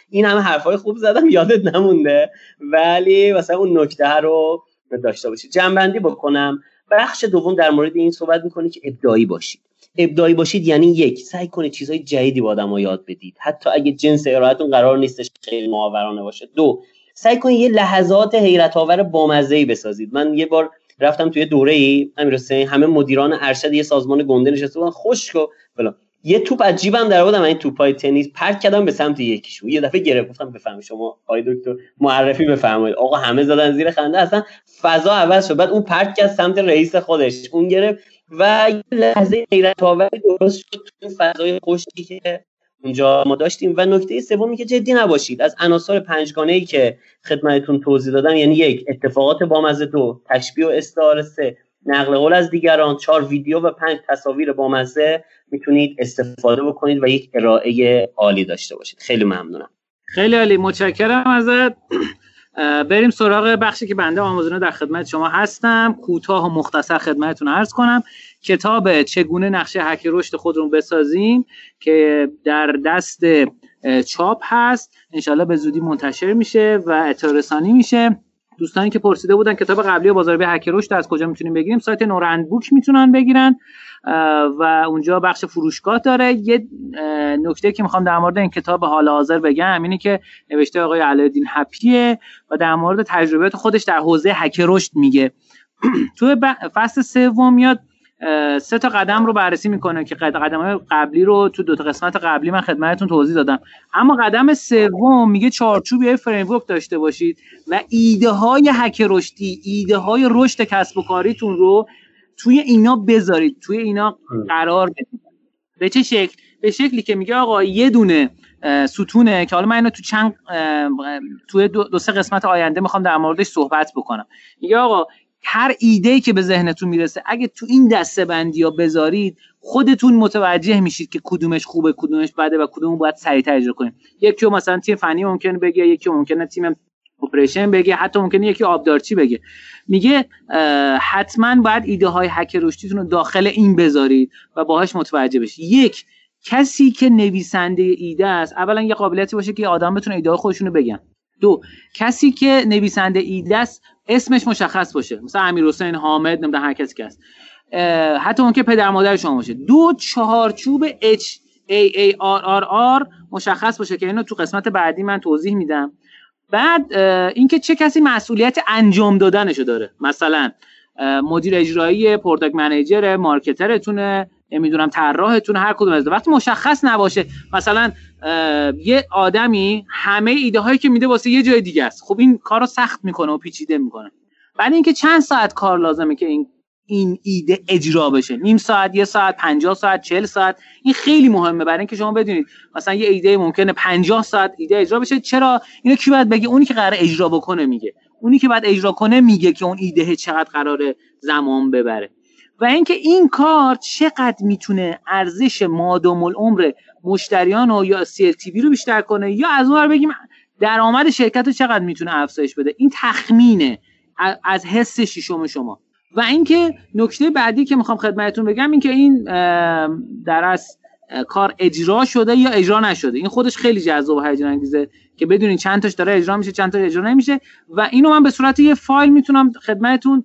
این همه حرفای خوب زدم یادت نمونده، ولی مثلا اون نکته رو داشته باشی. جنبندی بکنم، بخش دوم در مورد این صحبت می‌کنه که ابداعی باشید. ابداعی باشید یعنی یک، سعی کنید چیزهای جدیدی با آدم‌ها یاد بدید، حتی اگه جنس ارائهتون قرار نیستش خیلی ماورانه باشه. دو، سعی کنید یه لحظات حیرت‌آور بامزه‌ای بسازید. من یه بار رفتم توی دوره‌ای امیرحسین، همه مدیران ارشد یه سازمان گنده نشسته بودن، خشکو فلان، یه توپ از جیبم درآوردم، این توپای تنیس پرت کردم به سمت یکیشون، یه دفعه گرفت، گفتم بفرمایید شما آقای دکتر معرفی بفرمایید. آقا همه زدن زیر خنده، اصلا فضا عوض شد. بعد اون پرت کرد سمت رئیس خودش، اون گرفت و یه لحظه حیرت‌آوری درست شد تو فضای خشکی که اونجا ما داشتیم. و نکته سومی که جدی نباشید، از عناصر پنجگانه‌ای که خدمتتون توضیح دادم، یعنی یک، اتفاقات بامزه، دو، تشبیه و استعاره، سه، نقل قول از دیگران، چهار، ویدیو و پنج، تصاویر بامزه، میتونید استفاده بکنید و یک ارائه عالی داشته باشید. خیلی ممنونم. خیلی عالی، متشکرم ازت. بریم سراغ بخشی که بنده آموزنده در خدمت شما هستم. کوتاه و مختصر خدمتتون عرض کنم کتاب چگونه نقشه هک رشد خودمون بسازیم که در دست چاپ هست، انشالله به زودی منتشر میشه و اطلاع‌رسانی میشه. دوستانی که پرسیده بودن کتاب قبلی بازاریابی هک رشد از کجا میتونیم بگیریم، سایت نورند بوک میتونن بگیرن و اونجا بخش فروشگاه داره. یه نکته که میخوام در مورد این کتاب حال حاضر بگم اینه که نوشته آقای علاءالدین حپیه و در مورد تجربیات خودش در حوزه هک رشد میگه. تو فصل سوم میاد سه تا قدم رو بررسی میکنه که قدم‌های قبلی رو تو دو تا قسمت قبلی من خدمتتون توضیح دادم، اما قدم سوم میگه چارچوب یه فریم ورک داشته باشید و ایده های هک رشدی، ایده های رشد کسب و کاریتون رو توی اینا بذارید، توی اینا قرار بدید. به چه شکل؟ به شکلی که میگه آقا یه دونه ستونه که حالا من اینو تو چند تو دو, دو سه قسمت آینده میخوام در موردش صحبت بکنم، میگه آقا هر ایده‌ای که به ذهنتون میرسه اگه تو این دسته‌بندی‌ها بذارید خودتون متوجه میشید که کدومش خوبه، کدومش بده و کدومو باید سریع‌تر اجرا کنیم. یکی مثلا تیم فنی ممکنه بگه، یکی ممکنه تیم اپریشن بگه، حتی ممکنه یکی آبدارچی بگه. میگه حتما باید ایده های هک رشدیتون رو داخل این بذارید و باهاش متوجه بشید. یک، کسی که نویسنده ایده است اولا یه قابلیتی باشه که آدم بتونه ایده خودشونو بگن. دو، کسی که نویسنده ایده است اسمش مشخص باشه، مثلا امیرحسین، حامد، نمیدونم هر کسی که هست، حتی اون که پدر مادر شما باشه. دو، چهارچوب H A A R R R مشخص باشه که اینو تو قسمت بعدی من توضیح میدم. بعد اینکه چه کسی مسئولیت انجام دادنشو داره، مثلا مدیر اجرایی، پروداکت منیجر، مارکترتونه، نمیدونم طراحتون هر کدوم از وقتی مشخص نباشه، مثلا یه آدمی همه ایده هایی که میده واسه یه جای دیگه است، خب این کارو سخت میکنه و پیچیده میکنه. بعد اینکه چند ساعت کار لازمه که این این ایده اجرا بشه، نیم ساعت، یه ساعت، پنجاه ساعت، چهل ساعت، این خیلی مهمه برای اینکه شما بدونید مثلا یه ایده ممکنه پنجاه ساعت ایده اجرا بشه. چرا؟ اینو کی باید بگه؟ اونی که قراره اجرا بکنه میگه، اونی که باید اجرا کنه میگه که اون ایده چقدر قراره زمان ببره. و اینکه این کار چقدر میتونه ارزش مادام العمر مشتریان رو یا سی ال تی وی رو بیشتر کنه، یا از اون ور بگیم درآمد شرکت رو چقدر میتونه افزایش بده. این تخمینه از حس ششم شما. و اینکه نکته بعدی که میخوام خدمتتون بگم این که این در اصل کار اجرا شده یا اجرا نشده، این خودش خیلی جذاب و هیجان انگیزه که بدونین چند تاش داره اجرا میشه، چند تاش اجرا نمیشه. و اینو من به صورت یه فایل میتونم خدمتتون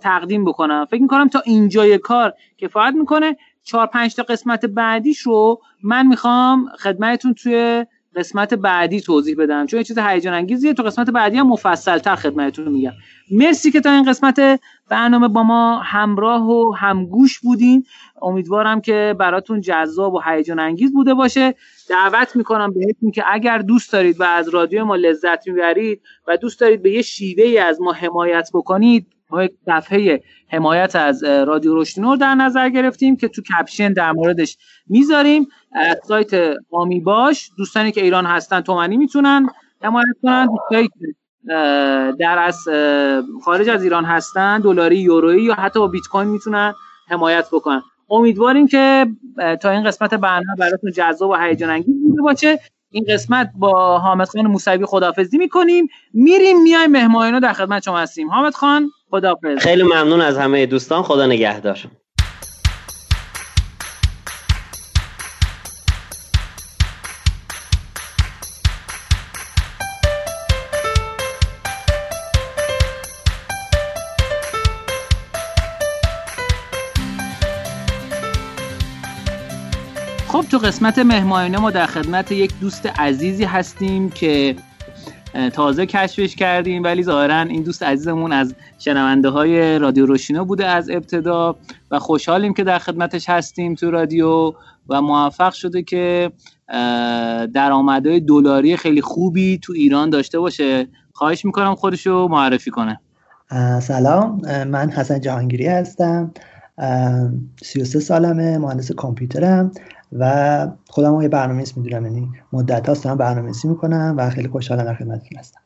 تقدیم بکنم. فکر میکنم تا اینجای کار کفایت میکنه. چهار پنج تا قسمت بعدیش رو من میخوام خدمتتون توی قسمت بعدی توضیح بدم، چون یه چیز هیجان انگیزیه. تو قسمت بعدی هم مفصل‌تر خدمتتون میگم. مرسی که تا این قسمت برنامه با ما همراه و همگوش بودین. امیدوارم که براتون جذاب و هیجان انگیز بوده باشه. دعوت میکنم بهتون که اگر دوست دارید و از رادیو ما لذت میبرید و دوست دارید به یه شیوه‌ای از ما حمایت بکنید، ما یک صفحه حمایت از رادیو رشدینو در نظر گرفتیم که تو کپشن در موردش میذاریم. از سایت حامی باش دوستانی که ایران هستن تومانی میتونن حمایت کنن، دوستانی که در از خارج از ایران هستن دلاری، یورویی یا حتی با بیت کوین میتونن حمایت بکنن. امیدواریم که تا این قسمت برنامه براتون جذاب و هیجان انگیز بوده باشه. این قسمت با حامد خان موسوی خداحافظی میکنیم، میریم میایم مهمانو در خدمت شما هستیم. حامد خان خداحافظ. خیلی ممنون از همه دوستان، خدا نگهدار. تو قسمت مهمانه ما در خدمت یک دوست عزیزی هستیم که تازه کشفش کردیم، ولی ظاهراً این دوست عزیزمون از شنونده های رادیو رشدینو بوده از ابتدا و خوشحالیم که در خدمتش هستیم تو رادیو و موفق شده که درآمدهای دلاری خیلی خوبی تو ایران داشته باشه. خواهش میکنم خودشو معرفی کنه. سلام، من حسن جهانگیری هستم، سی و سه سالمه، مهندس کامپیوترم و خودم یه برنامه‌نویس می‌دونم، یعنی مدت هاست دارم برنامه‌نویسی می‌کنم و خیلی خوشحالم در خدمتتون هستم.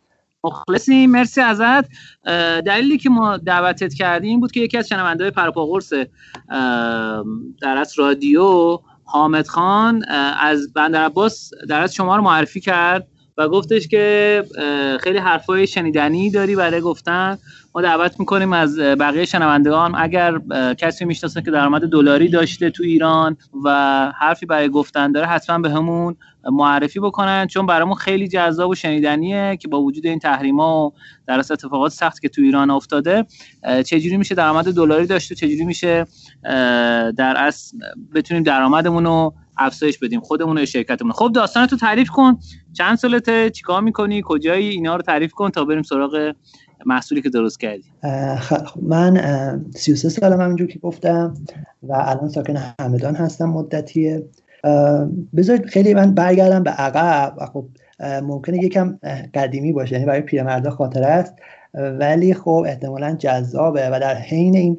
مخلصیم، مرسی ازت. دلیلی که ما دعوتت کردیم این بود که یکی از شنونده‌های پرپاقرص در از رادیو حامد خان از بندرعباس در از شما رو معرفی کرد و گفتش که خیلی حرفای شنیدنی داری برای گفتن. ما دعوت میکنیم از بقیه شنوندگان اگر کسی میشناسه که درآمد دلاری داشته تو ایران و حرفی برای گفتن داره حتما به همون معرفی بکنن، چون برامون خیلی جذاب و شنیدنیه که با وجود این تحریما و در اصل اتفاقات سخت که تو ایران افتاده چجوری میشه درآمد دلاری داشته، چجوری میشه در اصل بتونیم درآمدمون رو افزایش بدیم خودمون و شرکتمون. خب داستان تو تعریف کن، چند سالته، چیکار میکنی، کجایی، اینا رو تعریف کن تا بریم سراغ محصولی که درست کردی. من سی و سه سالم، همینجور که گفتم، و الان ساکن همدان هستم مدتیه. بذارید خیلی من برگردم به عقب. خب ممکنه یکم قدیمی باشه، یعنی برای پیرمردا خاطره است، ولی خب احتمالاً جذابه و در حین این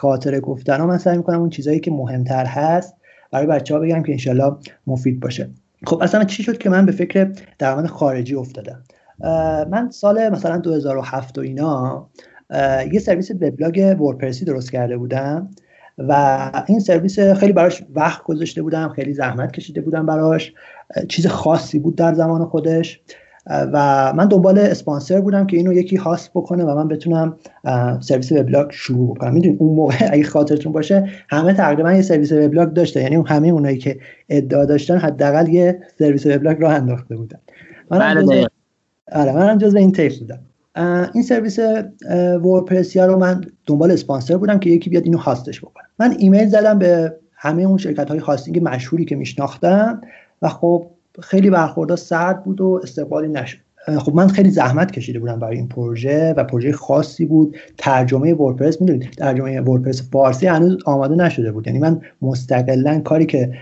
خاطره گفتن‌ها من سعی می‌کنم اون چیزایی که مهمتر هست برای بچه‌ها بگم که انشالله مفید باشه. خب اصلا چی شد که من به فکر درآمد خارجی افتادم؟ من سال مثلا دو هزار و هفت و اینا یه سرویس وبلاگ وردپرسی درست کرده بودم و این سرویس خیلی براش وقت گذاشته بودم، خیلی زحمت کشیده بودم براش، چیز خاصی بود در زمان خودش و من دنبال اسپانسر بودم که اینو یکی هاست بکنه و من بتونم سرویس وبلاگ شروع بکنم. میدونید اون موقع اگه خاطرتون باشه همه تقریبا یه سرویس وبلاگ داشتن، یعنی همه اونایی که ادعا داشتن حداقل یه سرویس وبلاگ راه انداخته بودن. من آره منم جزو این تیف بودم. این سرویس وردپرسی رو من دنبال اسپانسر بودم که یکی بیاد اینو هاستش بکنه. من ایمیل زدم به همه اون شرکت‌های هاستینگ مشهوری که میشناختم و خب خیلی برخوردها سرد بود و استقبالی نشد. خب من خیلی زحمت کشیده بودم برای این پروژه و پروژه خاصی بود. ترجمه وردپرس، میدونید ترجمه وردپرس فارسی هنوز آماده نشده بود، یعنی من مستقلاً کاری که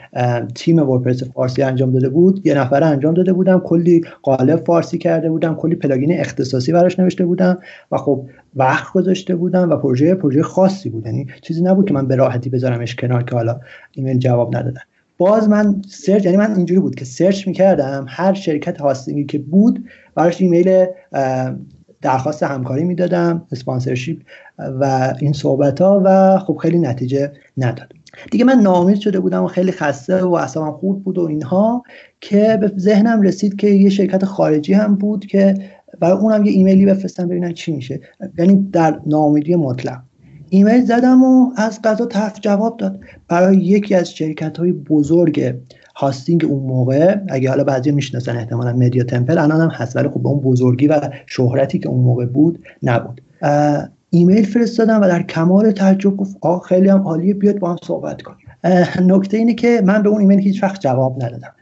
تیم وردپرس فارسی انجام داده بود یه نفره انجام داده بودم، کلی قالب فارسی کرده بودم، کلی پلاگین اختصاصی براش نوشته بودم و خب وقت گذاشته بودم و پروژه پروژه خاصی بود، یعنی چیزی نبود که من به راحتی بذارمش کنار که حالا ایمیل جواب ندادن. باز من سرچ، یعنی من اینجوری بود که سرچ می‌کردم، هر شرکت هاستینگی که بود براش ایمیل درخواست همکاری میدادم، اسپانسرشیپ و این صحبت‌ها و خب خیلی نتیجه نداد. دیگه من ناامید شده بودم و خیلی خسته و اعصابم خورد بود و اینها، که به ذهنم رسید که یه شرکت خارجی هم بود که برای اونم یه ایمیلی بفرستم ببینم چی میشه. یعنی در ناامیدی مطلق ایمیل زدم و از قضا طرف جواب داد برای یکی از شرکت‌های بزرگ هاستینگ اون موقع. اگه حالا بعضی‌ها میشناسن احتمالاً، مدیا تمپل الان هم هست، ولی خب به اون بزرگی و شهرتی که اون موقع بود نبود. ایمیل فرستادم و در کمال تعجب گفت آ خیلی هم عالیه، بیاد با هم صحبت کنیم. نکته اینه که من به اون ایمیل هیچ وقت جواب ندادم.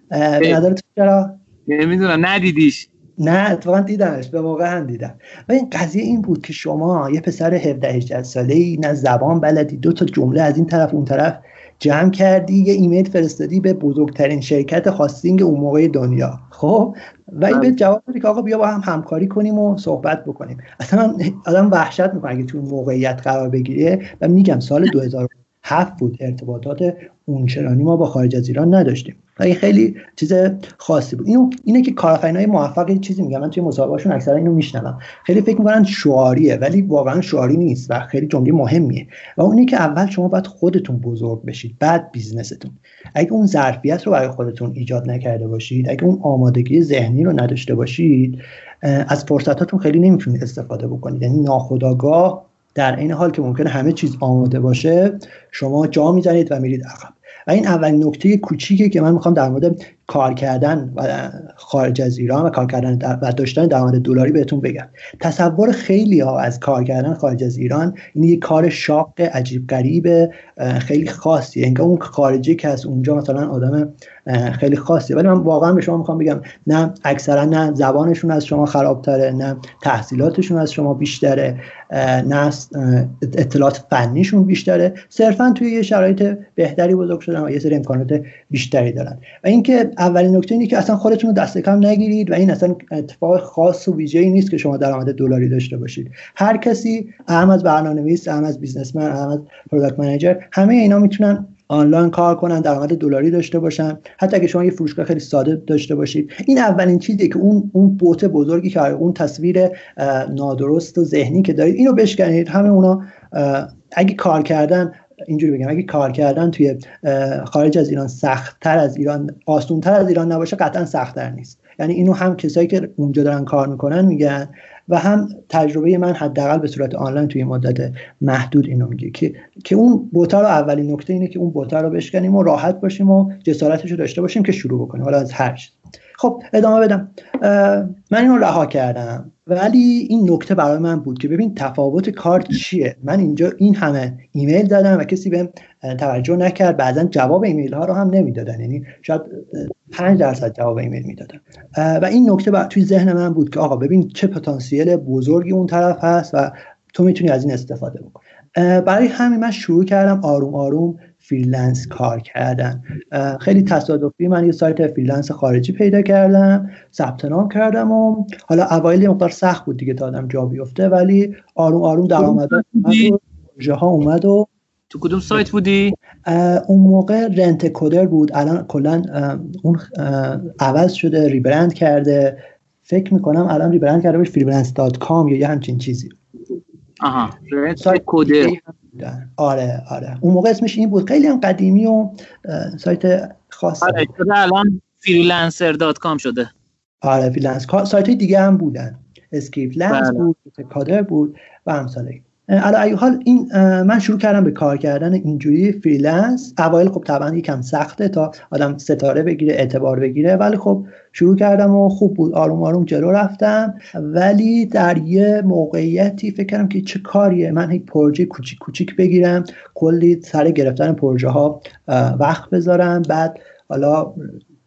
به نظر تو چرا؟ نمیدونم، ندیدیش؟ نه اتفاقا دیدمش، به واقع هم دیدم. و این قضیه این بود که شما یه پسر هفده هجده ساله‌ای، نه زبان بلدی، دو تا جمله از این طرف اون طرف جمع کردی، یه ایمیل فرستادی به بزرگترین شرکت هاستینگ اون موقع دنیا. خب و این به جواب دادی که آقا بیا با هم همکاری کنیم و صحبت بکنیم. اصلا آدم وحشت میکنه اگه تو موقعیت قرار بگیره. و میگم سال دو هزار و هفت بود، ارتباطات اونچنانی ما با خارج از ایران نداشتیم و این خیلی چیز خاصی بود. اینو اینه که کارآفرینای موفق یه چیزی میگن، من توی مصاحبه‌هاشون اکثرا اینو میشنوم، خیلی فکر میکنن شعاریه ولی واقعا شعاری نیست و خیلی جمله مهمیه. و اونی که اول شما باید خودتون بزرگ بشید، بعد بیزنستون. اگه اون ظرفیت رو برای خودتون ایجاد نکرده باشید، اگه اون آمادگی ذهنی رو نداشته باشید، از فرصتاتون خیلی نمیتونید استفاده بکنید. یعنی ناخودآگاه در این حال که ممکنه همه چیز آماده باشه، شما جا میزنید و میرید عقب. و این اولین نکته کوچیکه که من میخوام در مورد کار کردن و خارج از ایران و کار کردن و داشتن درآمد دلاری بهتون بگم. تصور خیلی ها از کار کردن خارج از ایران این یه کار شاق عجیب غریب خیلی خاصیه، انگار اون خارجی که از اونجا مثلا آدم خیلی خاصیه. ولی من واقعا به شما میخوام بگم نه، اکثرا نه زبانشون از شما خرابتره، نه تحصیلاتشون از شما بیشتره، نه اطلاعات فنیشون بیشتره، صرفا توی یه شرایط بهتری بزرگ شدن و یه سری امکانات بیشتری دارن. و اینکه اولین نکته اینه که اصلا خودتون رو دست کم نگیرید و این اصلا اتفاق خاص و ویژه‌ای نیست که شما درآمد دلاری داشته باشید. هر کسی، اهم از برنامه‌نویس، اهم از بیزنسمن، اهم از پروداکت منیجر، همه اینا میتونن آنلاین کار کنن، درآمد دلاری داشته باشن، حتی اگه شما یه فروشگاه خیلی ساده داشته باشید. این اولین چیزیه که اون اون بوت بزرگی که اون تصویر نادرست و ذهنی که دارید اینو بشکنید. همه اونا اگه کار کردن، اینجوری بگم، اگه کار کردن توی خارج از ایران سخت‌تر از ایران، آسان‌تر از ایران نباشه، قطعا سخت‌تر نیست. یعنی اینو هم کسایی که اونجا دارن کار میکنن میگن و هم تجربه من حداقل به صورت آنلاین توی مدت محدود اینو میگه که که اون بوت‌ها رو، اولین نکته اینه که اون بوت‌ها رو بشکنیم و راحت باشیم و جسارتش رو داشته باشیم که شروع بکنیم. حالا از هر چیز خب ادامه بدم. من اینو رها کردم ولی این نکته برای من بود که ببین تفاوت کار چیه. من اینجا این همه ایمیل دادم و کسی بهم توجه نکرد، بعضا جواب ایمیل ها رو هم نمیدادن، یعنی شاید پنج درصد جواب ایمیل میدادن. و این نکته بر... توی ذهن من بود که آقا ببین چه پتانسیل بزرگی اون طرف هست و تو میتونی از این استفاده بکنی. برای همین من شروع کردم آروم آروم فریلنس کار کردن. خیلی تصادفی من یه سایت فریلنس خارجی پیدا کردم، ثبت نام کردم و حالا اوایل یه مقدار سخت بود دیگه تا آدم جا بیفته، ولی آروم آروم درآمد پروژه ها اومد. و تو کدوم سایت بودی؟ اون موقع رنت کودر بود، الان کلا اون عوض شده، ریبرند کرده، فکر میکنم الان ریبرند کرده بهش فریلنس دات کام یا یه همچین چیزی. آها سایت کودر. آره آره اون موقع اسمش این بود، خیلی هم قدیمی و سایت خاصی. آره الان فریلنسر دات کام شده. آره فریلنس سایت های دیگه هم بودن، اسکیپ لنس بود، کادر بود و همساله. علی ای حال این من شروع کردم به کار کردن اینجوری فریلنس. اوایل خب طبعا یکم سخته تا آدم ستاره بگیره، اعتبار بگیره، ولی خب شروع کردم و خوب بود، آروم آروم جلو رفتم. ولی در یه موقعیتی فکر کردم که چه کاریه من یک پروژه کوچیک کوچیک بگیرم، کلی سر گرفتن پروژه ها وقت بذارم، بعد حالا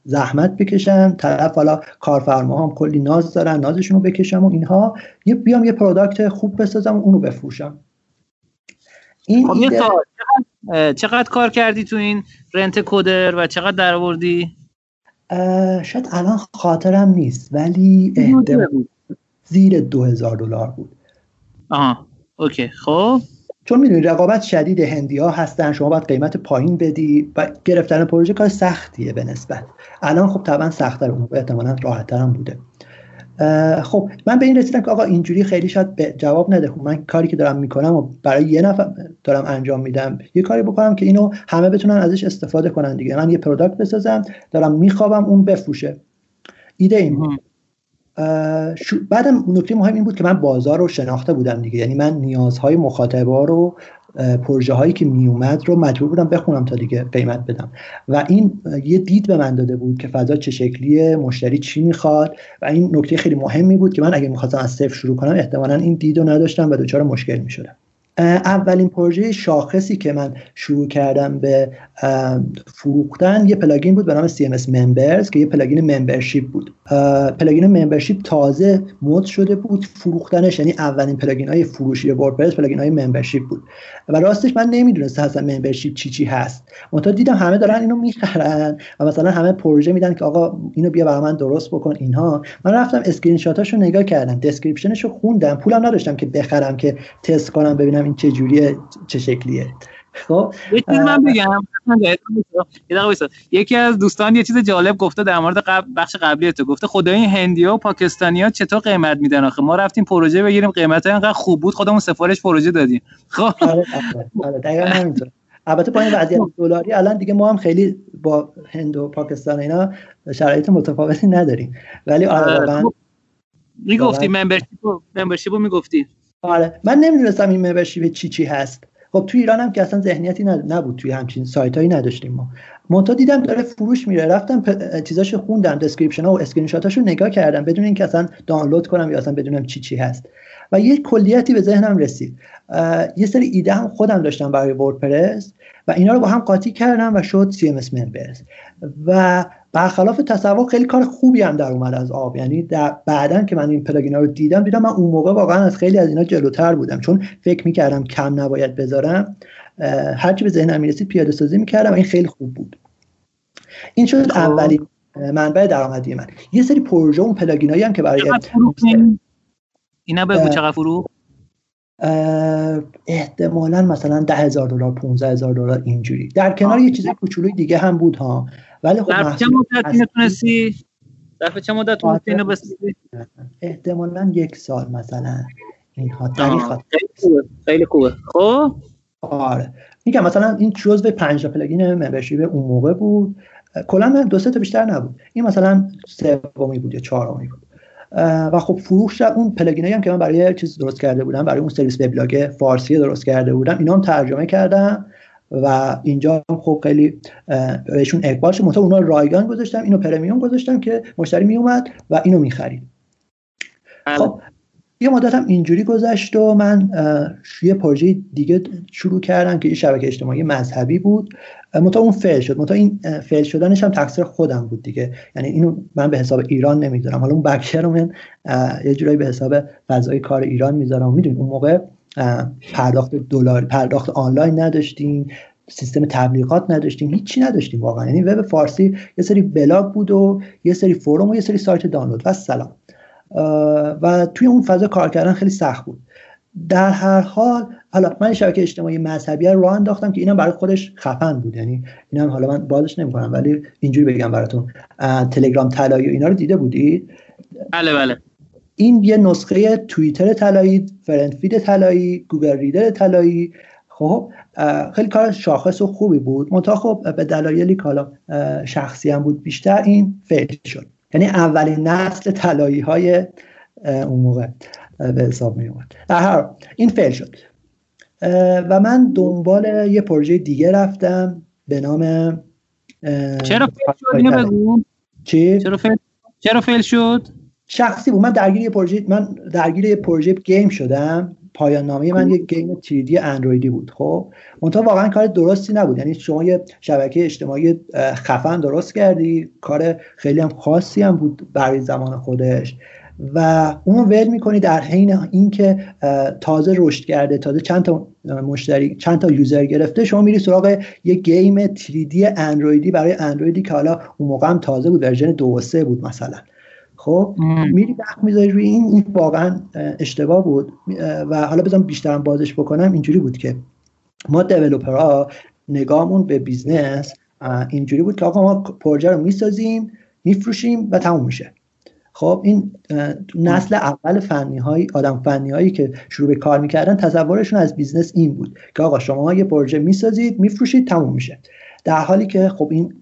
زحمت بکشن، طرف حالا کارفرما هم کلی ناز دارن، نازشون رو بکشم و اینها، یه بیام یه پروداکت خوب بسازم و اونو بفروشم. این خب ایده... چقدر... چقدر کار کردی تو این رنت کودر و چقدر درآوردی؟ شاید الان خاطرم نیست ولی زیر دو هزار دلار بود. آها اوکی. خب چون میدونی رقابت شدید هندی ها هستن، شما باید قیمت پایین بدی و گرفتن پروژه کار سختیه به نسبت الان. خب طبعا سخت‌تر، اون موقع احتمالاً راحت‌تر هم بوده. خب من به این رسیدم که آقا اینجوری خیلی شاید جواب نده، خب من کاری که دارم میکنم و برای یه نفر دارم انجام میدم، یه کاری بکنم که اینو همه بتونن ازش استفاده کنن دیگه. من یه پروداکت بسازم دارم میخوابم اون بفروشه. ایده این بود. بعد نکته مهم این بود که من بازار رو شناخته بودم دیگه، یعنی من نیازهای مخاطبا رو، پروژه هایی که می اومد رو مجبور بودم بخونم تا دیگه قیمت بدم و این یه دید به من داده بود که فضا چه شکلیه، مشتری چی میخواد و این نکته خیلی مهمی بود که من اگه میخواستم از صفر شروع کنم احتمالاً این دید رو نداشتم و دچار مشکل میشدم. اولین پروژه شاخصی که من شروع کردم به فروختن یه پلاگین بود به نام سی ام اس Members که یه پلاگین ممبرشیپ بود. پلاگین ممبرشیپ تازه مود شده بود فروختنش، یعنی اولین پلاگین‌های فروشی وردپرس پلاگین‌های ممبرشیپ بود و راستش من نمیدونستم اصلا ممبرشیپ چی چی هست. منتها دیدم همه دارن اینو میخرن و مثلا همه پروژه میدن که آقا اینو بیا برام درست بکن اینها. من رفتم اسکرین شاتاشو نگاه کردم، دسکریپشنشو خوندم، پولم نداشتم که بخرم که تست کنم ببینم این چه جوریه چه شکلیه. خب یه چیزی من بگم، یکی از دوستان یه چیز جالب گفته در مورد قبل بخش قبلی تو، گفته خدای این هندی‌ها و پاکستانی‌ها چطور قیمت میدن آخه، ما رفتیم پروژه بگیریم قیمتش اینقدر خوب بود خودمون سفارش پروژه دادیم. خب آره دقیقاً همینطوره. البته با این وضعیت دلاری الان دیگه ما هم خیلی با هند و پاکستان اینا شرایط متفاوتی نداریم ولی آره واقعاً میگفتی ممبرشیپو ممبرشیپو میگفتی آره. من نمیدونستم این ممبرشیپ چی چی هست. خب تو ایران هم که اصلا ذهنیتی نبود، توی همچین سایتایی نداشتیم ما. منتها دیدم داره فروش میره، رفتم پ... چیزاشو خوندم، دسکریپشن ها و اسکرین شاتاشو نگاه کردم بدون اینکه اصلا دانلود کنم یا اصلا بدونم چی چی هست و یه کلیتی به ذهنم رسید. یه سری ایده هم خودم داشتم برای وردپرس و اینا رو با هم قاطی کردم و شد سی ام اس ممبرز و برخلاف تصور خیلی کار خوبی هم در اومد از آب. یعنی بعداً که من این پلاگینا رو دیدم دیدم من اون موقع واقعا از خیلی از اینا جلوتر بودم، چون فکر میکردم کم نباید بذارم، هرچی به ذهنم میرسید پیاده سازی میکردم. این خیلی خوب بود. این شد اولین منبع درآمدی من. یه سری پروژه اون پلاگینایی هم که برای اینا بگو چقدر فروخت؟ احتمالاً مثلا ده هزار دلار پانزده هزار دلار اینجوری، در کنار یه چیز کوچولوی دیگه هم بود ها. ولی خب در چه مدتی تونستی؟ در چه مدت تونستی اینو بسازی؟ احتمالاً یک سال مثلا. اینها تاریخ خیلی خوبه. خب آره میگم مثلا این جزء پنج تا پلاگین ممبرشیپ اون موقع بود، کلا دو سه تا بیشتر نبود. این مثلا سومی بود یا چهارمی بود و خب فروش اون پلاگینایی هم که من برای چیز درست کرده بودم، برای اون سرویس وبلاگ فارسی درست کرده بودم، اینا هم ترجمه کردم و اینجا خب خیلی بهشون اقبال شد. مثلا اونا رایگان گذاشتم، اینو پرمیوم گذاشتم که مشتری می اومد و اینو می خرید. خب یه مدتم اینجوری گذشت و من یه پروژه دیگه شروع کردم که یه شبکه اجتماعی مذهبی بود. منتها اون فعل شد. منتها این فعل شدنش هم تقصیر خودم بود دیگه، یعنی اینو من به حساب ایران نمیذارم. حالا اون بخش رو من یه جورایی به حساب فضای کار ایران میذارم. میدونید اون موقع پرداخت دلار، پرداخت آنلاین نداشتیم، سیستم تبلیغات نداشتیم، هیچی نداشتیم واقعا. یعنی وب فارسی یه سری بلاگ بود و یه سری فروم و یه سری سایت دانلود و سلام. و توی اون فضا کار کردن خیلی سخت بود. در هر حال حالا من شبکه اجتماعی مذهبی رو راه انداختم که اینم برای خودش خفن بود، یعنی اینم حالا من بازش نمی‌کنم ولی اینجوری بگم براتون، تلگرام طلایی و اینا رو دیده بودید؟ بله بله. این یه نسخه توییتر طلایی، فرند فید طلایی، گوگل ریدر طلایی. خب خیلی کار شاخص و خوبی بود. منتها خب به دلایلی کالا شخصی هم بود بیشتر این فیل شد. یعنی اولین نسل طلایی های اون موقع به حساب می اومد. این فعل شد و من دنبال یه پروژه دیگه رفتم به نام چرا فعل شد؟ بگو چی؟ چرا فعل چرا فعل شد؟ شخصی بود. من درگیر یه پروژه من درگیر یه پروژه گیم شدم پایان نامه من یک گیم تریدی اندرویدی بود. خب اونتا واقعا کار درستی نبود، یعنی شما یه شبکه اجتماعی خفن درست کردی، کار خیلی هم خاصی هم بود برای زمان خودش و اون ول میکنی در حین اینکه تازه رشد کرده، تازه چند تا مشتری چند تا یوزر گرفته، شما میری سراغ یک گیم تریدی اندرویدی برای اندرویدی که حالا اون موقع هم تازه بود، ورژن دو و سه بود مثلا. خب میری وقت میذاری روی این این واقعا اشتباه بود. و حالا بذارم بیشترم بازش بکنم، اینجوری بود که ما دیولپرها نگاهمون به بیزنس اینجوری بود که آقا ما پروژه رو میسازیم میفروشیم و تموم میشه. خب این نسل اول فنی های آدم فنی هایی که شروع به کار میکردن تصورشون از بیزنس این بود که آقا شما یه پروژه میسازید میفروشید تموم میشه، در حالی که خب این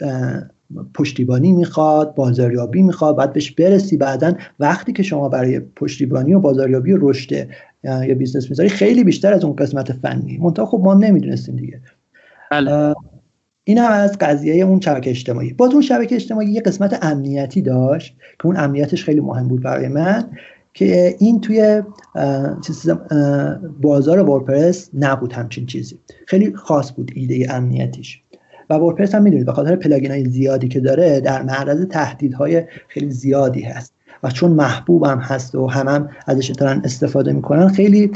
پشتیبانی میخواد، بازاریابی میخواد، بعد بهش برسی. بعدن وقتی که شما برای پشتیبانی و بازاریابی و رشد یا بیزنس میذاری خیلی بیشتر از اون قسمت فنی، منتها خب ما نمیدونستیم دیگه. بله. این هم از قضیه اون شبکه اجتماعی. باز اون شبکه اجتماعی یه قسمت امنیتی داشت که اون امنیتش خیلی مهم بود برای من، که این توی بازار وردپرس نبود همچین چیزی، خیلی خاص بود ایده امنیتیش. و وردپرس هم میدونید به خاطر پلاگین‌های زیادی که داره در معرض تهدیدهای خیلی زیادی هست و چون محبوب هم هست و هم, هم ازش دارن استفاده میکنن، خیلی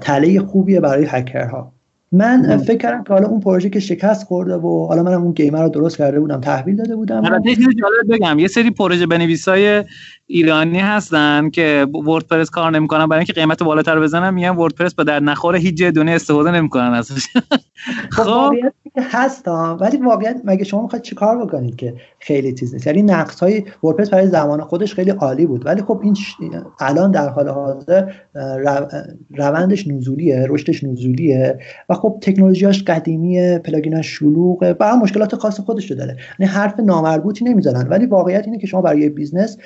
تله خوبیه برای هکرها. من ام. فکر کردم که حالا اون پروژه که شکست خورده و حالا منم اون گیمر رو درست کرده بودم، تحویل داده بودم. البته یه چیزی بگم، یه سری پروژه بنویسای ایرانی هستن که وردپرس کار نمیکنن، برای اینکه قیمت بالاتر بزنن میگن وردپرس به در نخوره، هیچ جای دنیا استفاده نمیکنن ازش. خب واقعیت هستم، ولی واقعیت مگه شما میخواید چیکار بکنید که خیلی چیز نیست. یعنی نقص‌های وردپرس برای زمان خودش خیلی عالی بود، ولی خب این ش... الان در حال حاضر رو... روندش نزولیه، رشدش نزولیه و خب تکنولوژیاش قدیمیه، پلاگیناش شلوغه، با مشکلات خاص خودش رو داره. یعنی حرف نامربوطی نمیزنن، ولی واقعیت اینه که شما برای بیزنس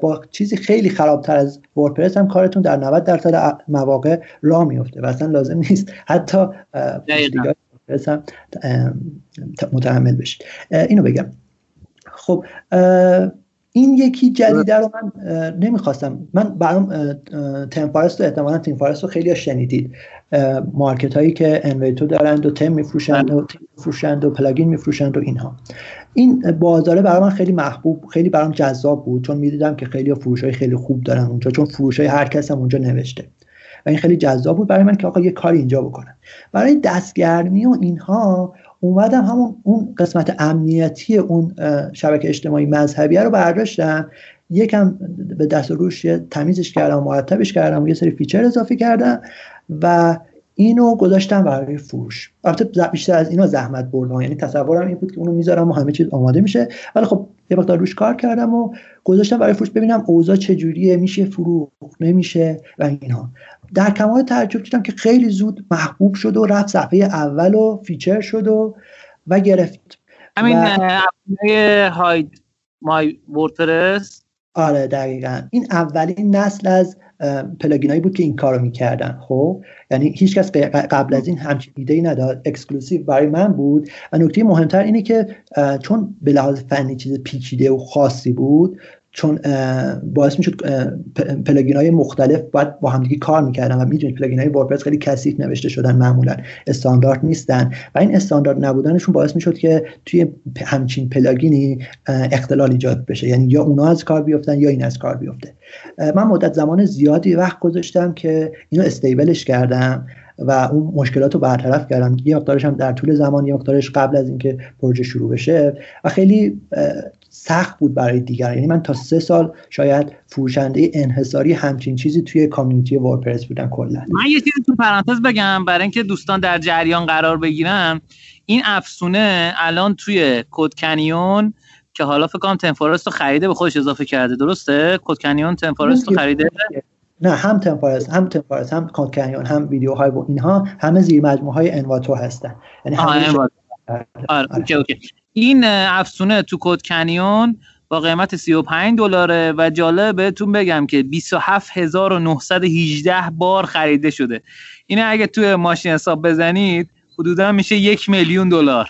با چیزی خیلی خرابتر از وردپرس هم کارتون در نود درصد مواقع راه میفته و اصلا لازم نیست حتی دیگه وردپرس هم متحمل بشید. اینو بگم. خب این یکی جدیده رو من نمیخواستم، من برام تمفارست رو احتمالا تمفارست رو خیلی ها شنیدید، مارکت هایی که انویتو دارند و تم میفروشند و تم میفروشند و پلاگین میفروشند و اینها. این بازاره برای من خیلی محبوب، خیلی برام جذاب بود، چون میدیدم که خیلی فروش های خیلی خوب دارن اونجا، چون فروش های هر کس هم اونجا نوشته و این خیلی جذاب بود برای من که آقا یه کاری اینجا بکنم. برای دستگرمی و اینها اومدم همون اون قسمت امنیتی اون شبکه اجتماعی مذهبیه رو برداشتم، یکم به دست و روش تمیزش کردم، مرتبش کردم، یه سری فیچر اضافه کردم و اینو گذاشتم برای فروش. البته بیشتر از اینا زحمت بردم، یعنی تصورم این بود که اونو میذارم و همه چیز آماده میشه، ولی خب یه وقت روش کار کردم و گذاشتم برای فروش، ببینم اوضاع چجوریه، میشه فروخت نمیشه و اینها. در کمال تعجب دیدم که خیلی زود محبوب شد و رفت صفحه اول و فیچر شد و و گرفت. همین اپلیکیشن هاید مای وردپرس. آره دقیقاً، این اولین نسل از پلاگینایی بود که این کارو میکردن. خب یعنی هیچ کس قبل از این همچین ایده‌ای نداشت، اکسکلوسیو برای من بود. و نکته مهمتر اینه که چون به لحاظ فنی چیز پیچیده و خاصی بود، چون باعث میشد پلاگین‌های مختلف باید با همدیگه کار میکردن و میدونید پلاگین‌های وردپرس خیلی کثیف نوشته شدن، معمولا استاندارد نیستن و این استاندارد نبودنشون باعث میشد که توی همچین پلاگینی اختلال ایجاد بشه، یعنی یا اونا از کار بیفتن یا این از کار بیفته. من مدت زمان زیادی وقت گذاشتم که اینو استیبلش کردم و اون مشکلات رو برطرف کردم، یه مقدارش هم در طول زمان، یه مقدارش قبل از اینکه پروژه شروع بشه و خیلی سخت بود برای دیگران. یعنی من تا سه سال شاید فروشنده انحصاری همچین چیزی توی کامیونیتی وردپرس بودن کلا. من یه چیزی تو پرانتز بگم برای اینکه دوستان در جریان قرار بگیرن، این افسونه الان توی کدکنیون که حالا فکر کنم تمفارست رو خریده به خودش اضافه کرده، درسته؟ کدکنیون تمفارست رو خریده؟ نه، هم تمفارست هم تمفارست هم کدکنیون هم ویدیوهای و اینها همه زیر مجموعه‌های انواتو هستن. یعنی آره اوکی اوکی. این افسونه تو کدکنیون با قیمت سی و پنج دلاره و جالب بهتون بگم که بیست و هفت هزار و نهصد و هجده بار خریده شده. اینه اگه توی ماشین حساب بزنید حدودا میشه یک میلیون دلار،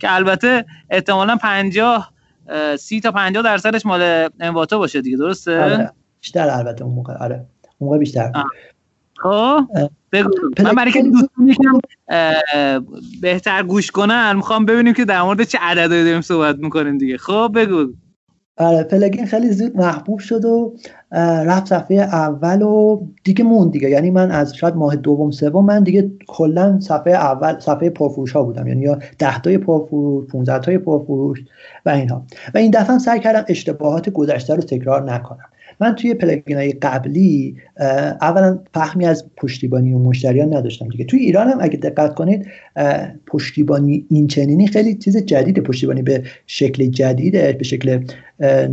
که البته احتمالاً پنجاه سی تا پنجاه درصدش مال انواتو باشه دیگه، درسته؟ بیشتر البته اون موقع، آره اون موقع بیشتر. خب بگو. من برای که دوستون یکم بهتر گوش کنن میخوام ببینیم که در مورد چه عددی داریم صحبت میکنیم دیگه. خب بگو. آره پلاگین خیلی زود محبوب شد و رفت صفحه اول و دیگه مون دیگه، یعنی من از شاید ماه دوم سوم من دیگه کلا صفحه اول صفحه پرفروش ها بودم، یعنی یا ده تای پرفروش پانزده تای پرفروش و اینها. و این دفعه سعی کردم اشتباهات گذشته رو تکرار نکنم. من توی پلاگین‌های قبلی اولا فهمی از پشتیبانی و مشتریان نداشتم دیگه. توی ایران هم اگه دقت کنید پشتیبانی این چنینی خیلی چیز جدیده، پشتیبانی به شکل جدیده، به شکل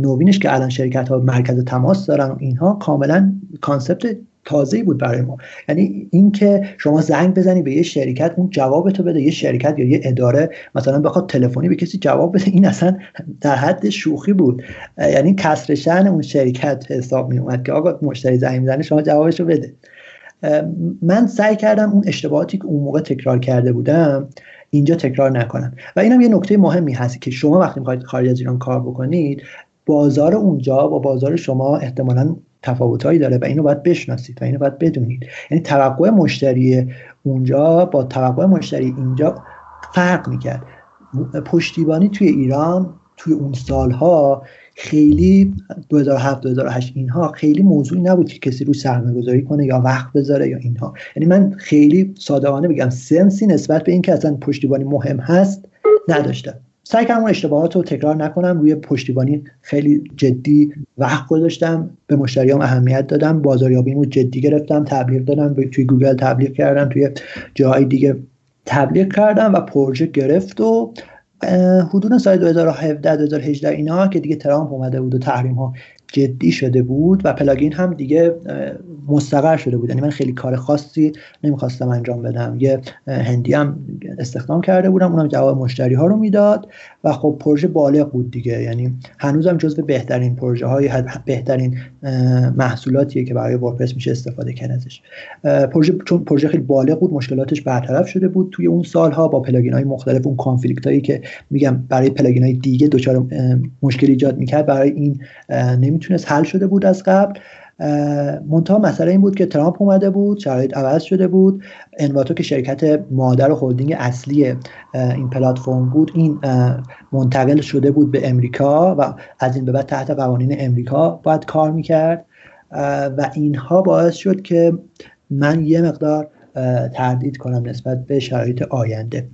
نوینش که الان شرکت‌ها مرکز تماس دارن، اینها کاملا کانسپت تازه‌ای بود برای ما. یعنی اینکه شما زنگ بزنی به یه شرکت اون جوابتو بده، یه شرکت یا یه اداره مثلا بخواد تلفنی به کسی جواب بده، این اصلا در حد شوخی بود. یعنی کسر شأن اون شرکت حساب می اومد که آقا مشتری زنگ میزنه شما جوابشو بده. من سعی کردم اون اشتباهاتی که اون موقع تکرار کرده بودم اینجا تکرار نکنم. و اینم یه نکته مهمی هست که شما وقتی می‌خواید خارج از ایران کار بکنید، بازار اونجا با بازار شما احتمالاً تفاوت‌هایی داره و اینو باید بشناسید و اینو باید بدونید. یعنی توقع مشتری اونجا با توقع مشتری اینجا فرق می‌کرد. پشتیبانی توی ایران توی اون سالها خیلی دو هزار و هفت دو هزار و هشت اینها خیلی موضوعی نبود که کسی رو سرمایه‌گذاری کنه یا وقت بذاره یا اینها. یعنی من خیلی صادقانه بگم سنسی نسبت به این که اصلا پشتیبانی مهم هست نداشتم. سعی کردم اون اشتباهات رو تکرار نکنم، روی پشتیبانی خیلی جدی وقت گذاشتم، به مشتریام اهمیت دادم، بازاریابیمو جدی گرفتم، تبلیغ دادم، توی گوگل تبلیغ کردم، توی جای دیگه تبلیغ کردم و پروژه گرفت و حدود سال دو هزار و هفده دو هزار و هجده اینا که دیگه ترامپ اومده بود و تحریم‌ها جدی شده بود و پلاگین هم دیگه مستقر شده بود، یعنی من خیلی کار خاصی نمیخواستم انجام بدم. یه هندی هم استخدام کرده بودم، اونم جواب مشتری ها رو میداد و خب پروژه بالغ بود دیگه، یعنی هنوزم جزو بهترین پروژه های بهترین محصولاتیه که برای وردپرس میشه استفاده کرد ازش. پروژه چون پروژه خیلی بالغ بود مشکلاتش برطرف شده بود توی اون سالها با پلاگین های مختلف. اون کانفلیکت هایی که میگم برای پلاگین های دیگه دچار مشکل ایجاد میکرد برای این میتونست حل شده بود از قبل. منتها مسئله این بود که ترامپ اومده بود، شرایط عوض شده بود، انواتو که شرکت مادر و هلدینگ اصلی این پلتفرم بود این منتقل شده بود به امریکا و از این به بعد تحت قوانین امریکا باید کار میکرد و اینها باعث شد که من یه مقدار تردید کنم نسبت به شرایط آینده.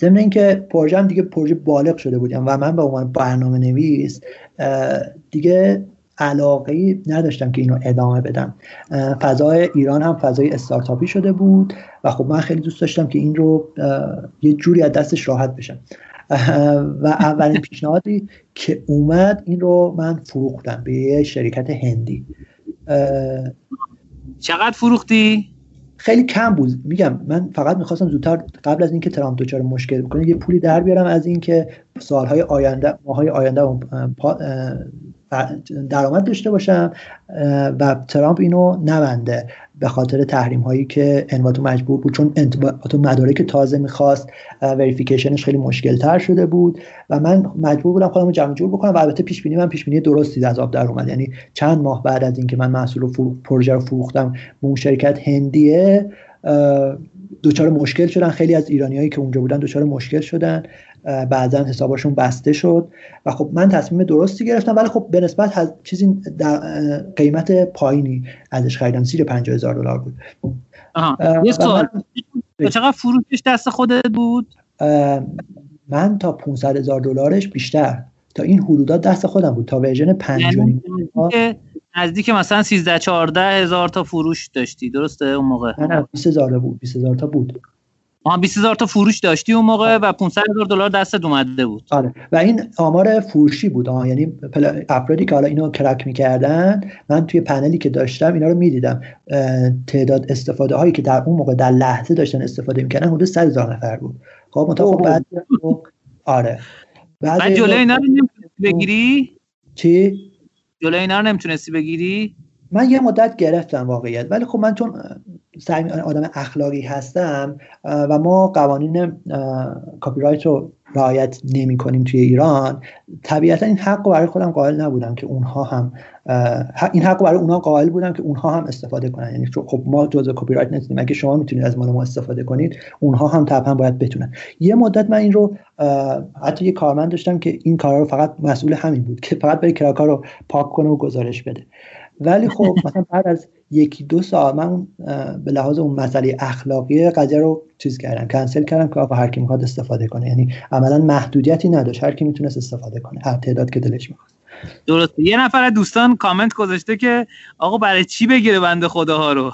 ضمن اینکه پروژه هم دیگه پروژه بالغ شده بودم و من به عنوان برنامه نویس دیگه علاقه‌ای نداشتم که اینو ادامه بدم. فضای ایران هم فضای استارتاپی شده بود و خب من خیلی دوست داشتم که این رو یه جوری از دستش راحت بشم و اولین پیشنهادی که اومد این رو من فروختم به یه شرکت هندی. چقدر فروختی؟ خیلی کم بود، میگم من فقط میخواستم زودتر قبل از اینکه ترامپ دچار مشکل بکنه یه پولی در بیارم از اینکه سالهای آینده ماهای آینده درآمد داشته باشم و ترامپ اینو نبنده به خاطر تحریم هایی که انواتو مجبور بود، چون انواتو مدارک تازه میخواست، وریفیکیشنش خیلی مشکل تر شده بود و من مجبور بودم خودم رو جمع جور بکنم و البته پیش بینی من پیش بینی درستی از آب در اومد. یعنی چند ماه بعد از اینکه من محصول و پروژه رو فروختم به اون شرکت هندیه دوچار مشکل شدن، خیلی از ایرانیایی که اونجا بودن دوچار مشکل شدن، بعضن حساباشون بسته شد و خب من تصمیم درستی گرفتم ولی خب به نسبت چیزی در قیمت پایینی ازش خریدم، زیر پنجاه هزار دلار بود. آها یه سوال، چقدر فروشش دست خودت بود؟ من تا پانصد هزار دلارش بیشتر تا این حدودات دست خودم بود، تا ورژن پنج و نیم نزدیک مثلا سیزده چهارده هزار تا فروش داشتی درسته اون موقع؟ نه بیست هزار بود، بیست هزار تا بود. ما بیست هزار تا فروش داشتی اون موقع و پانصد هزار دلار دستت اومده بود. آره و این آمار فروشی بود. آه. یعنی افرادی که حالا اینو کرک می‌کردن من توی پنلی که داشتم اینا رو می‌دیدم، تعداد استفاده هایی که در اون موقع در لحظه داشتن استفاده می‌کردن حدود صد هزار نفر بود. خب متأخر بعد آره بعد جلوی اینا رو نمی‌تونستی بگیری؟ چی؟ جلوی اینا رو نمی‌تونستی بگیری؟ من یه مدت گرفتم واقعیت ولی خب من چون آدم اخلاقی هستم و ما قوانین کاپی رایت رو رعایت نمی کنیم توی ایران، طبیعتا این حق برای خودم قائل نبودم که اونها هم این حق برای اونها قائل بودم که اونها هم استفاده کنن. یعنی خب ما جزء کپی رایت نیستیم، اگه شما میتونید از مال ما استفاده کنید اونها هم طبعا باید بتونن. یه مدت من این رو حتی یه کارمند داشتم که این کارا رو فقط مسئول همین بود که فقط برای کراکا رو پاک کنه و گزارش بده. ولی خب مثلا بعد از یکی دو سال من به لحاظ اون مسئله اخلاقی قضیه رو چیز کردم، کنسل کردم که آقا هر کی میخواد استفاده کنه، یعنی عملا محدودیتی نداشت، هر کی میتونست استفاده کنه هر تعداد که دلش میخواد. درسته. یه نفر از دوستان کامنت گذاشته که آقا برای چی بگیره بنده خداها رو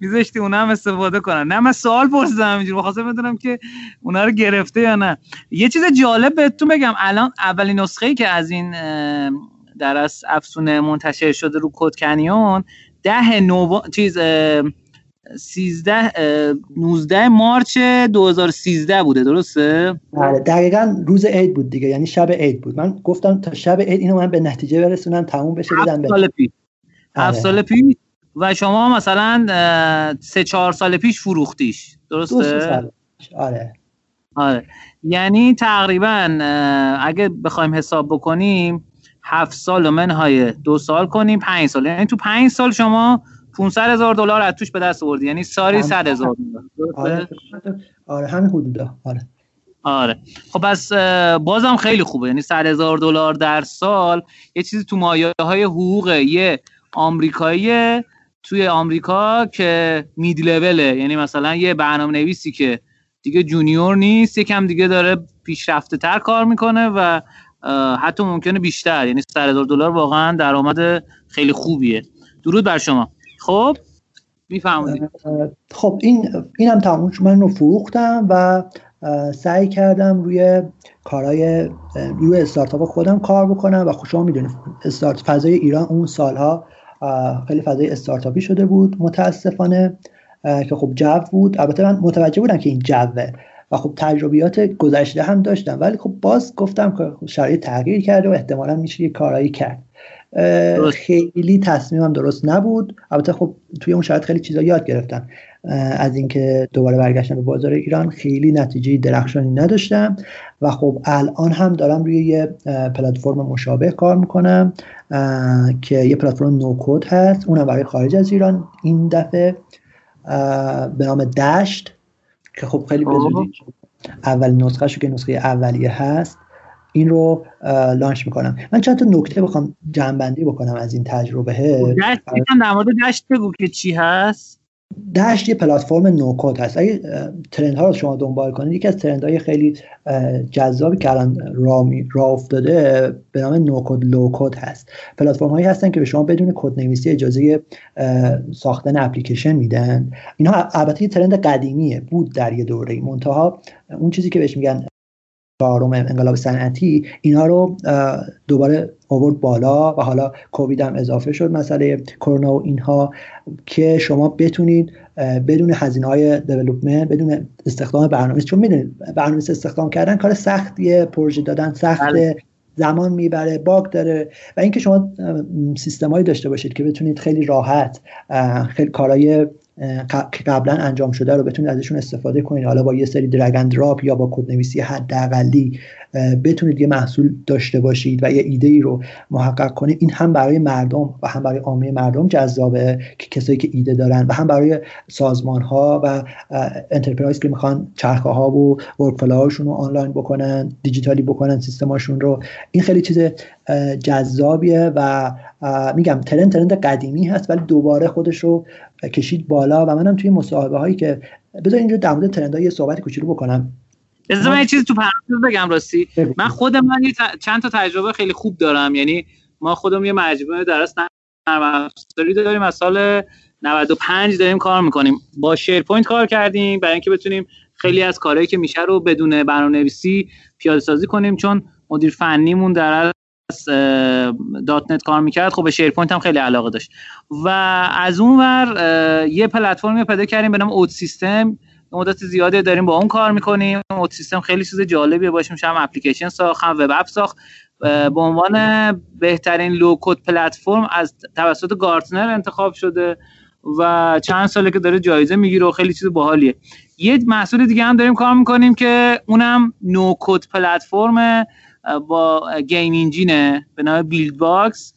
میذاشتی اونا هم استفاده کنن. نه من سوال پرسیدم اینجوری، می‌خواستم بدونم که اونا رو گرفته یا نه. یه چیز جالب بهتون بگم، الان اولین نسخه‌ای که از این در از افسونه منتشر شده رو کدکنیون ده نو... چیز سیزده نوزده مارچ دو هزار و سیزده بوده، درسته؟ بله دقیقاً روز عید بود دیگه، یعنی شب عید بود. من گفتم تا شب عید اینو من به نتیجه برسونم تموم بشه بدم. هفت سال پیش هفت سال پیش و شما مثلا سه چهار سال پیش فروختیش، درسته؟ دو سه سال پیش. آره آره، یعنی تقریباً اگه بخوایم حساب بکنیم هفت سال و منهای دو سال کنیم پنج سال، یعنی تو پنج سال شما پانصد هزار دلار از توش به دست آوردی، یعنی ساری صد هزار دلار. آره همین حدودا. آره آره خب پس بازم خیلی خوبه، یعنی صد هزار دلار در سال یه چیزی تو مایه‌های حقوق یه آمریکایی توی آمریکا که مید لوله، یعنی مثلا یه برنامه‌نویسی که دیگه جونیور نیست، یکم دیگه داره پیشرفته‌تر کار میکنه و حتی ممکنه بیشتر، یعنی صد هزار دلار واقعا درآمد خیلی خوبیه. درود بر شما. خب میفهمید. خب این اینم تموم شد، من رو فروختم و سعی کردم روی کارهای روی استارتاپ خودم کار بکنم و شما میدونید استارت فضای ایران اون سالها خیلی فضای استارتاپی شده بود متاسفانه که خب جو بود. البته من متوجه بودم که این جوه و خب تجربیات گذشته هم داشتم، ولی خب باز گفتم که شرایط تغییر کرده و احتمالاً میشه یه کارایی کرد. خیلی تصمیمم درست نبود. البته خب توی اون شرایط خیلی چیزا یاد گرفتم، از اینکه دوباره برگشتم به بازار ایران خیلی نتیجه درخشانی نداشتم و خب الان هم دارم روی یه پلتفرم مشابه کار میکنم که یه پلتفرم نوکود هست، اونم برای خارج از ایران، این دفعه به نام دشت که خب خیلی بزودی اول نسخه شو که نسخه اولیه هست این رو لانچ میکنم. من چند تا نکته بخوام جنبندی بکنم از این تجربه. دشت در مورد دشت بگو که چی هست. دشت یه پلتفرم نوکود هست. اگه ترندها رو شما دنبال کنید، یکی از ترندهای خیلی جذابی که الان راه را افتاده به نام نوکود لوکود هست. پلتفرم هایی هستن که به شما بدون کد نویسی اجازه ساختن اپلیکیشن میدن. اینها البته یه ترند قدیمیه بود در یه دوره‌ای، منتها اون چیزی که بهش میگن چهارم انقلاب صنعتی اینا رو دوباره آورد بالا و حالا کووید هم اضافه شد، مسئله کرونا و اینها، که شما بتونید بدون هزینه‌های دیولپمنت، بدون استخدام برنامه‌نویس، چون میدونید برنامه‌نویس استخدام کردن کار سختیه، پروژه دادن سخته، زمان میبره، باگ داره و اینکه شما سیستمایی داشته باشید که بتونید خیلی راحت خیلی کارهای قبلا انجام شده رو بتونید ازشون استفاده کنید، حالا با یه سری درگ اند دراپ یا با کدنویسی حداقلی بتونید یه محصول داشته باشید و یه ایده‌ای رو محقق کنید. این هم برای مردم و هم برای عامه مردم جذابه که کسایی که ایده دارن و هم برای سازمان‌ها و انترپرایز که میخوان چرخه‌ها و ورکفلوهاشون رو آنلاین بکنن، دیجیتالی بکنن سیستماشون رو. این خیلی چیز جذابیه و میگم ترند ترند قدیمی هست ولی دوباره خودش رو کشید بالا و منم توی مصاحبه هایی که بذار اینجا در مورد ترند های یه صحبت کوچولو بکنم. بذار من یه چیزی تو پرانتز بگم. راستی من خودم من ت... چند تا تجربه خیلی خوب دارم، یعنی ما خودم یه مجموعه درست نرم افزاری داریم از سال نود و پنج داریم کار میکنیم، با شیرپوینت کار کردیم برای اینکه بتونیم خیلی از کارهایی که میشه رو بدون برنامه‌نویسی پیاده سازی کنیم، چون مدیر فنیمون در دات نت کار میکرد، خب به شیرپوینت هم خیلی علاقه داشت و از اون ور یه پلتفرمی پیدا کردیم به نام اوت سیستم. مدت زیاده داریم با اون کار میکنیم. اوت سیستم خیلی چیز جالبیه، باش میشه هم اپلیکیشن ساخت، هم وب اپ ساخت، به عنوان بهترین لو کد پلتفرم از توسط گارتنر انتخاب شده و چند ساله که داره جایزه میگیره و خیلی چیز باحالیه. یه محصول دیگه هم داریم کار میکنیم که اونم نو کد پلتفرم با گیم انجینه به نام بیلد باکس.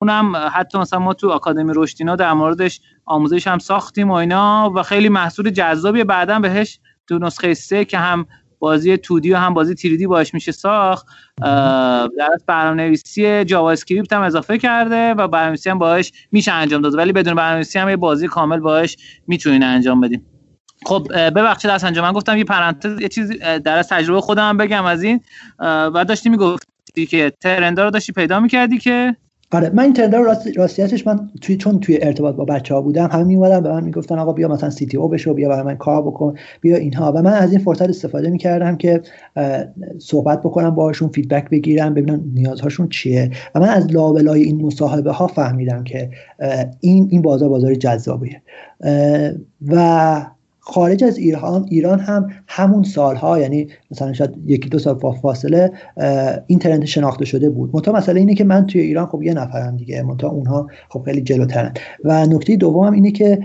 اونم حتی مثلا ما تو آکادمی رشدینو در موردش آموزش هم ساختیم و اینا و خیلی محصول جذابیه. بعداً بهش تو نسخه سه که هم بازی تودی و هم بازی تریدی باش میشه ساخت، در از برنامه‌نویسی جاوا اسکریپت هم اضافه کرده و برنامه‌نویسی هم باهاش میشه انجام داد، ولی بدون برنامه‌نویسی هم یه بازی کامل باهاش میتونین انجام بدیم. خب ببخشید از انجام من گفتم یه پرانتز، یه چیز در از تجربه خودم بگم از این. بعد داشتی میگفتی که ترندا رو داشتی پیدا میکردی که آره، من این ترندا رو راستیتش من توی چون توی ارتباط با بچه‌ها بودم، همه میومدن به من میگفتن آقا بیا مثلا سی تی او بشو، بیا برای من کار بکن، بیا اینها، و من از این فرصت استفاده میکردم که صحبت بکنم باهاشون، فیدبک بگیرم، ببینم نیازهاشون چیه. و من از لابلای این مصاحبه ها فهمیدم که این این بازار بازار جذابیه. و خارج از ایران ایران هم همون سالها، یعنی مثلا شاید یکی دو سال فاصله، این ترند شناخته شده بود. منتها مسئله اینه که من توی ایران خب یه نفرم دیگه، منتها اونها خب خیلی جلوترن. و نکته دومم اینه که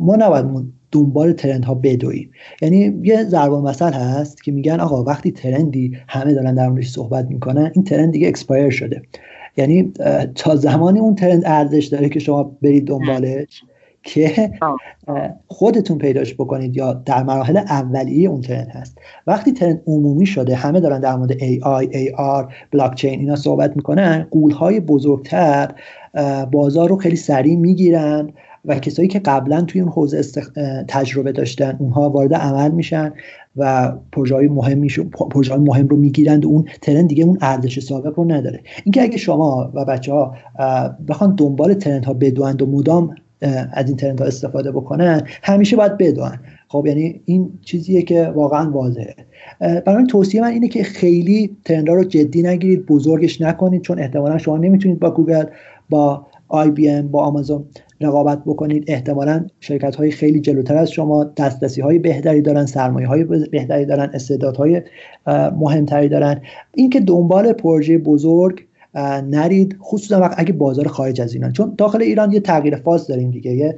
ما نباید دنبال ترند ها بدویم. یعنی یه ضرب المثل هست که میگن آقا وقتی ترندی همه دارن در موردش صحبت میکنن، این ترند دیگه اکسپایر شده. یعنی تا زمانی اون ترند ارزش داره که شما برید دنبالش که خودتون پیداش بکنید یا در مراحل اولیه اون ترند هست. وقتی ترند عمومی شده، همه دارن در مورد ای آی، ای آر، بلاکچین اینا صحبت میکنن، غول‌های بزرگتر بازار رو خیلی سریع میگیرن و کسایی که قبلا توی اون حوزه استخ... تجربه داشتن اونها وارد عمل میشن و پروژه‌های مهم میشن، پروژه‌های مهم رو میگیرند. اون ترند دیگه اون ارزش سابق رو نداره. اینکه اگه شما و بچه‌ها بخوان دنبال ترندها بدوند و مدام از این ترندها استفاده بکنن، همیشه باید بدونن. خب یعنی این چیزیه که واقعا واضحه. برای توصیه من اینه که خیلی ترندها رو جدی نگیرید، بزرگش نکنید، چون احتمالا شما نمیتونید با گوگل، با آی بی ام، با آمازون رقابت بکنید. احتمالا شرکت‌های خیلی جلوتر از شما، دسترسی‌های بهتری دارن، سرمایه‌های بهتری دارن، استعدادهای مهمتری دارن. اینکه دنبال پروژه بزرگ نرید، خصوصا وقت اگه بازار خارج از ایران، چون داخل ایران یه تغییر فاز داریم دیگه. یه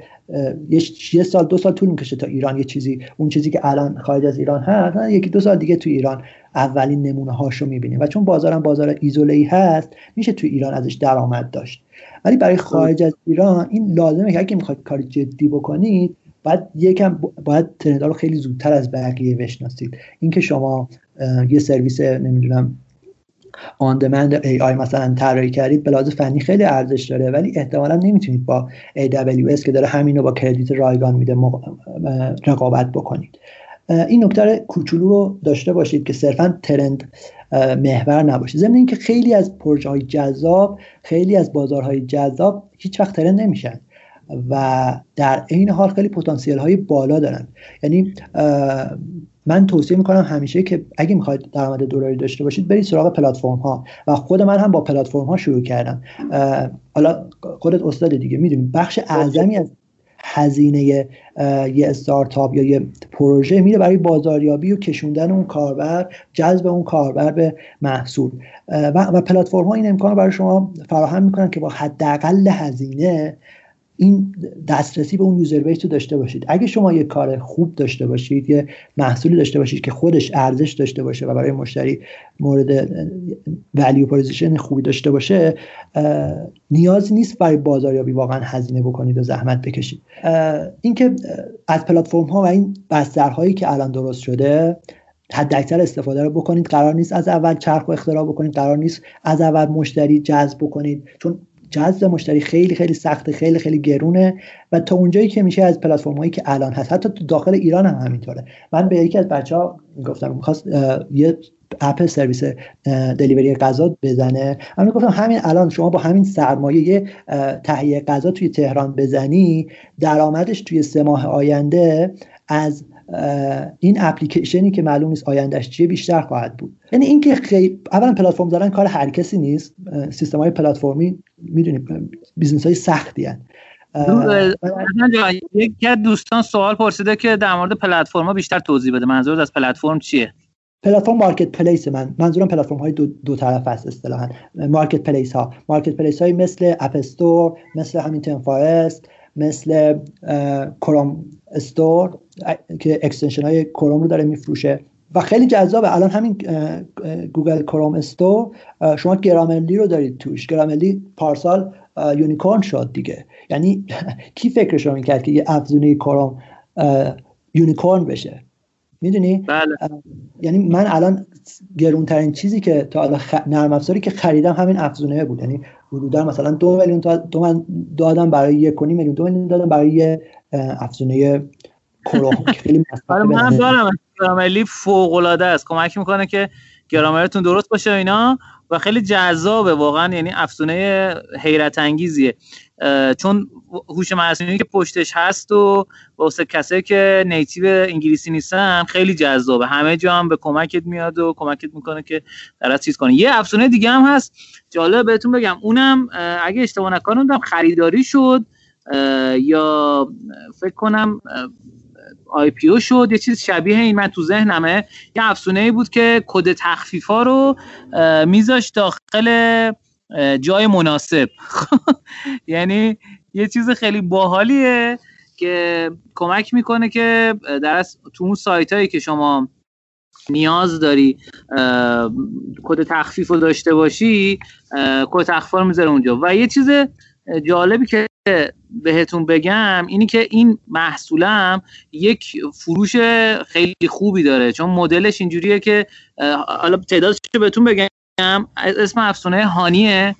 یه سال دو سال طول میکشه تا ایران یه چیزی، اون چیزی که الان خارج از ایران هست، یکی دو سال دیگه تو ایران اولین نمونه هاشو میبینیم. و چون بازارم بازار ایزوله‌ای هست، میشه تو ایران ازش درآمد داشت. ولی برای خارج از ایران این لازمه که اگه میخواید کار جدی بکنید، بعد یکم باید ترندها رو خیلی زودتر از بقیه بشناسید. اینکه شما یه سرویس نمیدونم آن دمند ای آی مثلا طراحی کردید، بلاز فنی خیلی ارزش داره، ولی احتمالاً نمیتونید با ای دبلیو اس که داره همین رو با کردیت رایگان میده رقابت بکنید. این نکته کوچولو رو داشته باشید که صرفاً ترند محور نباشه. ضمن اینکه خیلی از پروژه‌های جذاب، خیلی از بازارهای جذاب هیچ وقت ترند نمیشن و در این حال خیلی پتانسیل های بالا دارن. یعنی من توصیه میکنم همیشه که اگه میخواید درآمد دلاری داشته باشید، برید سراغ پلتفرم ها. و خود من هم با پلتفرم ها شروع کردم. حالا خودت استاد دیگه، میدونید بخش اعظمی از هزینه یه استارتاپ یا یه پروژه میره برای بازاریابی و کشوندن اون کاربر، جذب اون کاربر به محصول. و, و پلتفرم ها این امکانو برای شما فراهم میکنن که با حداقل هزینه این دسترسی به اون یوزر بیس رو داشته باشید. اگه شما یه کار خوب داشته باشید، یه محصولی داشته باشید که خودش ارزش داشته باشه و برای مشتری مورد ولیو پروپوزیشن خوبی داشته باشه، نیاز نیست برای بازاریابی واقعا هزینه بکنید و زحمت بکشید. اینکه از پلتفرم ها و این بسترهایی که الان درست شده حداکثر استفاده رو بکنید. قرار نیست از اول چرخو اختراع بکنید، قرار نیست از اول مشتری جذب بکنید، چون جذب مشتری خیلی خیلی سخته، خیلی خیلی گرونه. و تا اونجایی که میشه از پلتفرم‌هایی که الان هست، حتی تو داخل ایران هم همینطوره. من به یکی از بچه‌ها گفتم می‌خواست یه اپ سرویس دلیوری غذا بزنه. من گفتم همین الان شما با همین سرمایه تهیه غذا توی تهران بزنی، درآمدش توی سه ماه آینده از این اپلیکیشنی که معلوم نیست آیندهش چیه بیشتر خواهد بود. یعنی اینکه خیلی اولا پلتفرم زدن کار هر کسی نیست. سیستم‌های پلتفرمی میدونید بیزنس‌های سختی هستند. یکی از دوستان سوال پرسیده که در مورد پلتفرم‌ها بیشتر توضیح بده. منظورت از پلتفرم چیه؟ پلتفرم مارکت پلیس، من منظورم پلتفرم های دو, دو طرف است. اصطلاحاً مارکت پلیس ها، مارکت پلیس های مثل اپ استور، مثل همین تم فارست، مثل کروم استور که اکستنشن های کروم رو داره میفروشه و خیلی جذابه. الان همین گوگل کروم استور شما گرامرلی رو دارید توش. گرامرلی پارسال یونیکورن شد دیگه. یعنی کی فکرش رو میکرد که یه افزونه کروم یونیکورن بشه؟ میدونی؟ بله. یعنی من الان گرونترین چیزی که تا الان خ... نرم افزاری که خریدم همین افزونه بود. یعنی حدودا مثلا دو میلیون تا دو من دادم برای یک و نیم میلیون دو میلیون دادم برای افزونه کروم. خیلی مثلا من دارم گرامرلی فوق العاده است، کمک میکنه که گرامرتون درست باشه اینا و خیلی جذابه واقعا. یعنی افزونه حیرت انگیزیه چون هوش مصنوعی که پشتش هست و واسه کسایی که نیتیو انگلیسی نیستن خیلی جذابه، همه جا هم به کمکت میاد و کمکت میکنه که درست چیز کنی. یه افزونه دیگه هم هست جالب بهتون بگم، اونم اگه اشتباه نکنم خریداری شد یا فکر کنم آی پی او شد، یه چیز شبیه این من تو ذهنمه. یه افزونه‌ای بود که کد تخفیفا رو میذاشت داخل جای مناسب. یعنی یه چیز خیلی باحالیه که کمک میکنه که در از تو اون سایتایی که شما نیاز داری کد تخفیف رو داشته باشی، کد تخفیف رو میذاره اونجا. و یه چیز جالبی که بهتون بگم اینی که این محصولم یک فروش خیلی خوبی داره چون مدلش اینجوریه که حالا تعدادش رو بهتون بگم، اسم افزونه هانیه،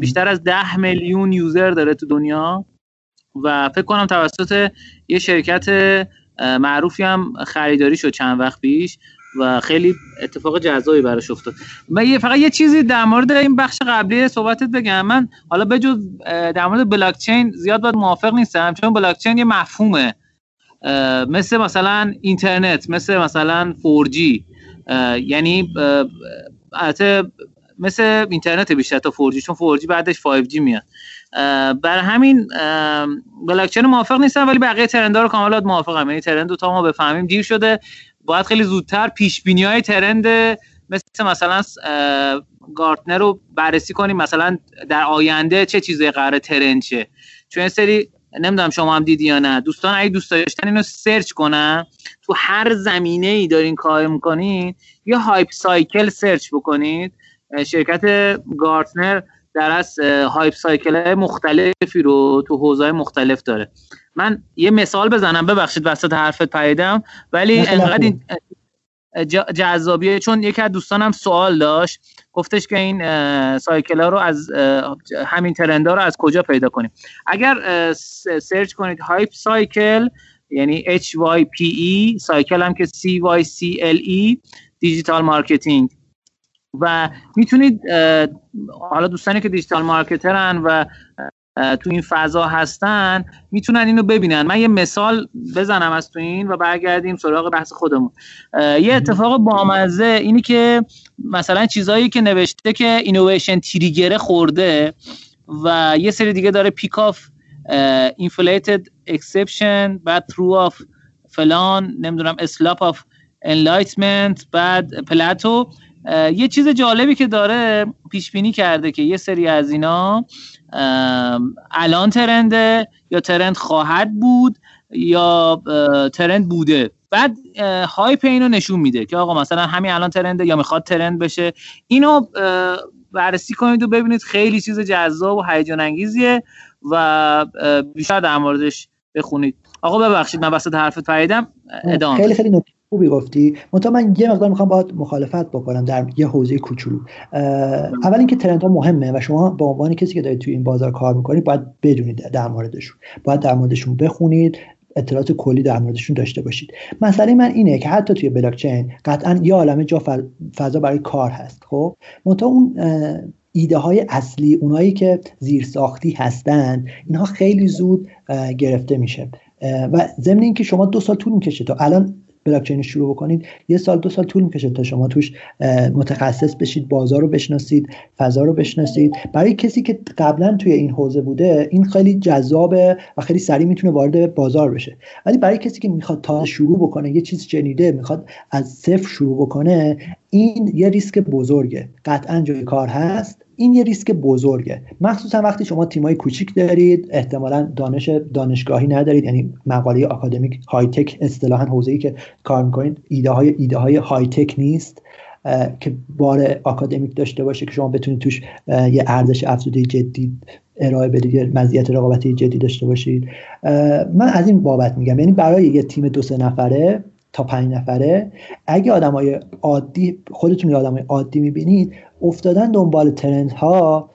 بیشتر از ده میلیون یوزر داره تو دنیا و فکر کنم توسط یه شرکت معروفی هم خریداری شد چند وقت پیش و خیلی اتفاق جذابی براش افتاد. من فقط یه چیزی در مورد این بخش قبلی صحبتت بگم، من حالا بجز در مورد بلاکچین زیاد باید موافق نیستم چون بلاکچین یه مفهومه مثل مثلا اینترنت، مثل مثلا فور جی، یعنی البته مثل اینترنت بیشتر تا فور جی چون فور جی بعدش فایو جی میاد. بر همین بلاکچین موافق نیستم ولی بقیه ترندها رو کاملا موافقم. یعنی ترند تا ما بفهمیم دیر شده، باید خیلی زودتر پیش بینی های ترند مثل مثلا گارتنر رو بررسی کنیم، مثلا در آینده چه چیزی قراره ترند شه. چون سری نمیدونم شما هم دیدی یا نه دوستان، اگه دوست داشتن اینو سرچ کنن تو هر زمینه ای دارین کار میکنین یه هایپ سایکل سرچ بکنید. شرکت گارتنر در از هایپ سایکل‌های مختلفی رو تو حوزه‌های مختلف داره. من یه مثال بزنم، ببخشید وسط حرفت پریدم ولی انقدر این جذابیه چون یکی از دوستانم سوال داشت گفتش که این سایکل‌ها رو از همین ترندها رو از کجا پیدا کنیم. اگر سرچ کنید هایپ سایکل، یعنی اچ وای پی ای، سایکل هم که سی وای سی ال ای، دیجیتال مارکتینگ، و میتونید حالا دوستانی که دیجیتال مارکترن و تو این فضا هستن میتونن اینو ببینن. من یه مثال بزنم از تو این و برگردیم سراغ بحث خودمون. یه اتفاق بامزه اینی که مثلا چیزایی که نوشته که اینویشن تریگر خورده و یه سری دیگه داره پیک آف اینفلیتد اکسپشن، بعد ترو آف فلان، نمیدونم اسلاپ آف انلایتمنت، بعد پلاتو. یه چیز جالبی که داره پیش بینی کرده که یه سری از اینا الان ترنده یا ترند خواهد بود یا ترند بوده، بعد هایپ اینو نشون میده که آقا مثلا همین الان ترنده یا میخواد ترند بشه. اینو بررسی کنید و ببینید، خیلی چیز جذاب و هیجان انگیزیه و بیشتر در موردش بخونید. آقا ببخشید من وسط حرفت پریدم، ادامه. خیلی خیلی نکته خوبی گفتی. منتها من یه مقدار میخوام باهات مخالفت بکنم در یه حوزه کوچولو. اول اینکه ترندها مهمه و شما به عنوان کسی که دارید توی این بازار کار میکنید باید بدونید در موردشون، باید در موردشون بخونید، اطلاعات کلی در موردشون داشته باشید. مسئله من اینه که حتی توی بلاکچین قطعاً یه عالمه جا فضا برای کار هست، خب منتها اون ایده های اصلی، اونایی که زیرساختی هستن، اینها خیلی زود گرفته میشه و ضمن اینکه شما دو سال طول میکشه تا الان بلاکچین شروع بکنید، یه سال دو سال طول میکشه تا شما توش متخصص بشید، بازار رو بشناسید، فضا رو بشناسید. برای کسی که قبلا توی این حوزه بوده این خیلی جذابه و خیلی سریع میتونه وارد بازار بشه، ولی برای کسی که میخواد تا شروع بکنه یه چیز جدیده، میخواد از صفر شروع بکنه، این یه ریسک بزرگه. قطعا جای کار هست، این یه ریسک بزرگه، مخصوصا وقتی شما تیمای کوچیک دارید، احتمالاً دانش دانشگاهی ندارید، یعنی مقاله آکادمیک های تک اصطلاحاً حوزه‌ای که کار می‌کنید ایده های ایده های های تک نیست که بار آکادمیک داشته باشه که شما بتونید توش یه ارزش افزوده جدید ارائه بدید، یه مزیت رقابتی جدی داشته باشید. من از این بابت میگم، یعنی برای یه تیم دو سه نفره تا پنج نفره اگه آدمای عادی خودتون رو آدمای عادی میبینید افتادن دنبال ترندها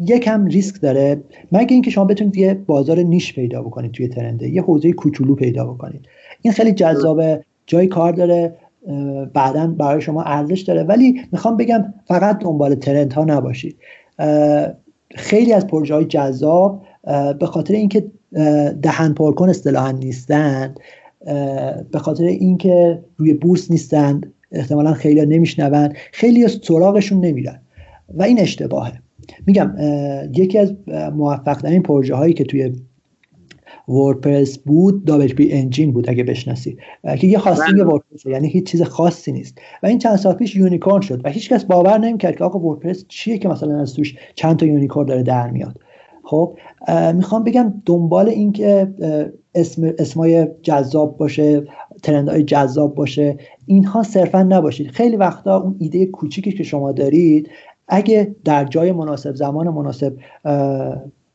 یکم ریسک داره، مگه اینکه شما بتونید یه بازار نیش پیدا بکنید توی ترنده، یه حوزه کوچولو پیدا بکنید. این خیلی جذابه، جای کار داره، بعداً برای شما ارزش داره، ولی میخوام بگم فقط دنبال ترندها نباشید. خیلی از پروژه‌های جذاب به خاطر اینکه دهن پرکن اصطلاحاً نیستن، به خاطر اینکه روی بورس نیستن، احتمالاً خیلی‌ها نمیشنون، خیلی‌ها سراغشون نمیرن و این اشتباهه. میگم یکی از موفق‌ترین پروژه‌هایی که توی وردپرس بود دابل پی انجین بود، اگه بشناسید، که یه هاستینگ وردپرس، یعنی هیچ چیز خاصی نیست و این چند سال پیش یونیکورن شد و هیچکس باور نمی‌کرد که آقا وردپرس چیه که مثلا از توش چند تا یونیکورن داره در میاد. خب میخوام بگم دنبال این که اسم اسمای جذاب باشه، ترندهای جذاب باشه، اینها صرفا نباشید. خیلی وقتا اون ایده کوچیکی که شما دارید اگه در جای مناسب، زمان مناسب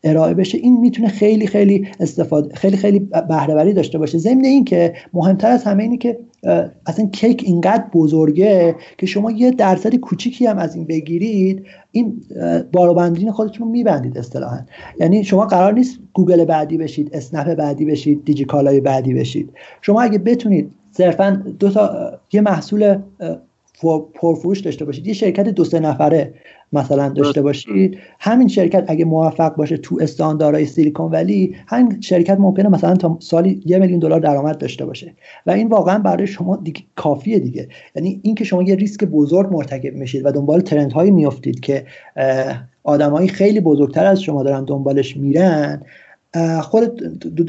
ارائه بشه، این میتونه خیلی خیلی استفاده خیلی خیلی بهره‌وری داشته باشه. ضمن این که مهمتر از همه اینه که اصلا کیک اینقدر بزرگه که شما یه درصد کوچیکی هم از این بگیرید، این باروبندین خودتون رو میبندید اصطلاحاً. یعنی شما قرار نیست گوگل بعدی بشید، اسنپ بعدی بشید، دیجیکالای بعدی بشید. شما اگه بتونید صرفاً دو تا یه محصول پرفروش داشته باشید، یه شرکت دو سه نفره مثلا داشته باشید، همین شرکت اگه موفق باشه تو استانداردهای سیلیکون ولی، همین شرکت ممکنه مثلا تا سالی یه میلیون دلار درآمد داشته باشه و این واقعا برای شما دیگه کافیه دیگه. یعنی اینکه شما یه ریسک بزرگ مرتکب میشید و دنبال ترندهایی میافتید که آدمایی خیلی بزرگتر از شما دارن دنبالش میرن، خود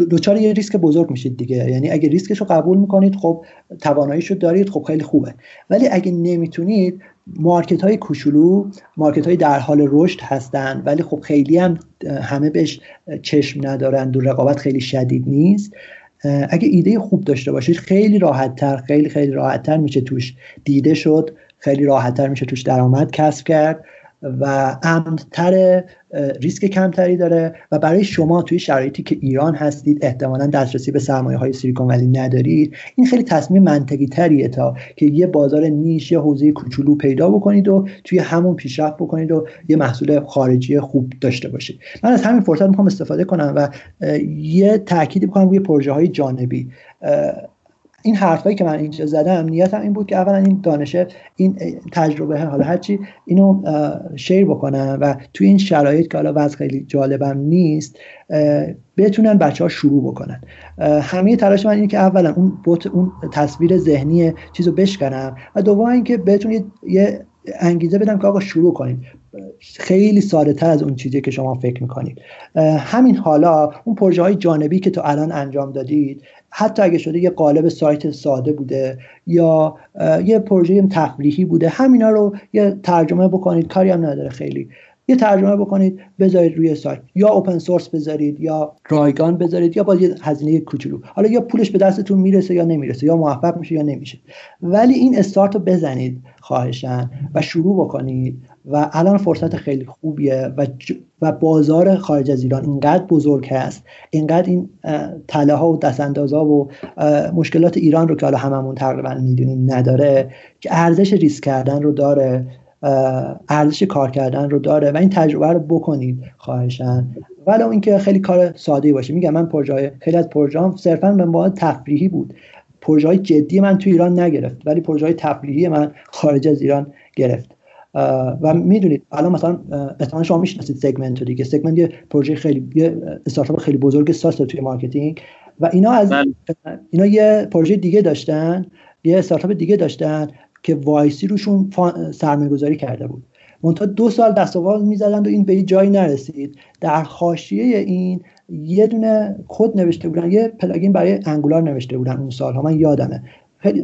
دوچار یه ریسک بزرگ میشید دیگه. یعنی اگه ریسکش رو قبول میکنید، خب تواناییش رو دارید، خب خیلی خوبه، ولی اگه نمیتونید، مارکت های کوچولو، مارکت های در حال رشد هستن ولی خب خیلی هم همه بهش چشم ندارن و رقابت خیلی شدید نیست، اگه ایده خوب داشته باشید خیلی راحت تر خیلی خیلی راحت تر میشه توش دیده شد، خیلی راحت تر میشه توش درآمد کسب کرد و امن‌تره، ریسک کمتری داره و برای شما توی شرایطی که ایران هستید احتمالاً دسترسی به سرمایه‌های سیلیکون ولی ندارید، این خیلی تصمیم منطقی تریه تا که یه بازار نیش، یه حوزه کوچولو پیدا بکنید و توی همون پیشرفت بکنید و یه محصول خارجی خوب داشته باشید. من از همین فرصت می‌خوام استفاده کنم و یه تأکید بکنم روی پروژه‌های جانبی. این حرفایی که من اینجا زدم نیتم این بود که اولا این دانشه، این تجربه، حالا هرچی، اینو شیر بکنم و توی این شرایط که حالا وضع خیلی جالبم نیست بتونن بچه ها شروع بکنن. همه تلاش من اینه که اولا اون بوت، اون تصویر ذهنی چیزو بشکنم و دوما اینکه بتونید یه انگیزه بدم که آقا شروع کنید. خیلی ساده تر از اون چیزی که شما فکر میکنید. همین حالا اون پروژه های جانبی که تا الان انجام دادید، حتی اگه شده یه قالب سایت ساده بوده یا یه پروژه تفریحی بوده، همینا رو یه ترجمه بکنید، کاری هم نداره خیلی، یه ترجمه بکنید بذارید روی سایت، یا اوپن سورس بذارید یا رایگان بذارید، یا با یه هزینه کوچولو، حالا یا پولش به دستتون میرسه یا نمیرسه، یا موفق میشه یا نمیشه، ولی این استارت رو بزنید خواهشاً و شروع بکنید و الان فرصت خیلی خوبیه و ج... و بازار خارج از ایران اینقدر بزرگ هست، اینقدر این تله‌ها و دستاندازها و مشکلات ایران رو که حالا هممون تقریبا میدونیم نداره، که ارزش ریسک کردن رو داره، ارزش کار کردن رو داره و این تجربه رو بکنید خواهشاً، ولو اینکه خیلی کار ساده‌ای باشه. میگم من پروژه، خیلی از پروژه‌ام صرفاً به معنای تفریحی بود، پروژه‌های جدی من تو ایران نگرفت ولی پروژه‌های تفریحی من خارج از ایران گرفت. و میدونید الان مثلا احتمالاً شما میشناسید سگمنت رو دیگه، سگمنت یه پروژه خیلی، یه استارتاپ خیلی بزرگ ساز توی مارکتینگ و اینا از من. اینا یه پروژه دیگه داشتن، یه استارتاپ دیگه داشتن که وایسی روشون سرمایه‌گذاری کرده بود، منتها دو سال دست و باز می‌زدند و این به جایی نرسید. در حاشیه این یه دونه کد نوشته بودن، یه پلاگین برای انگولار نوشته بودن اون سال‌ها، من یادمه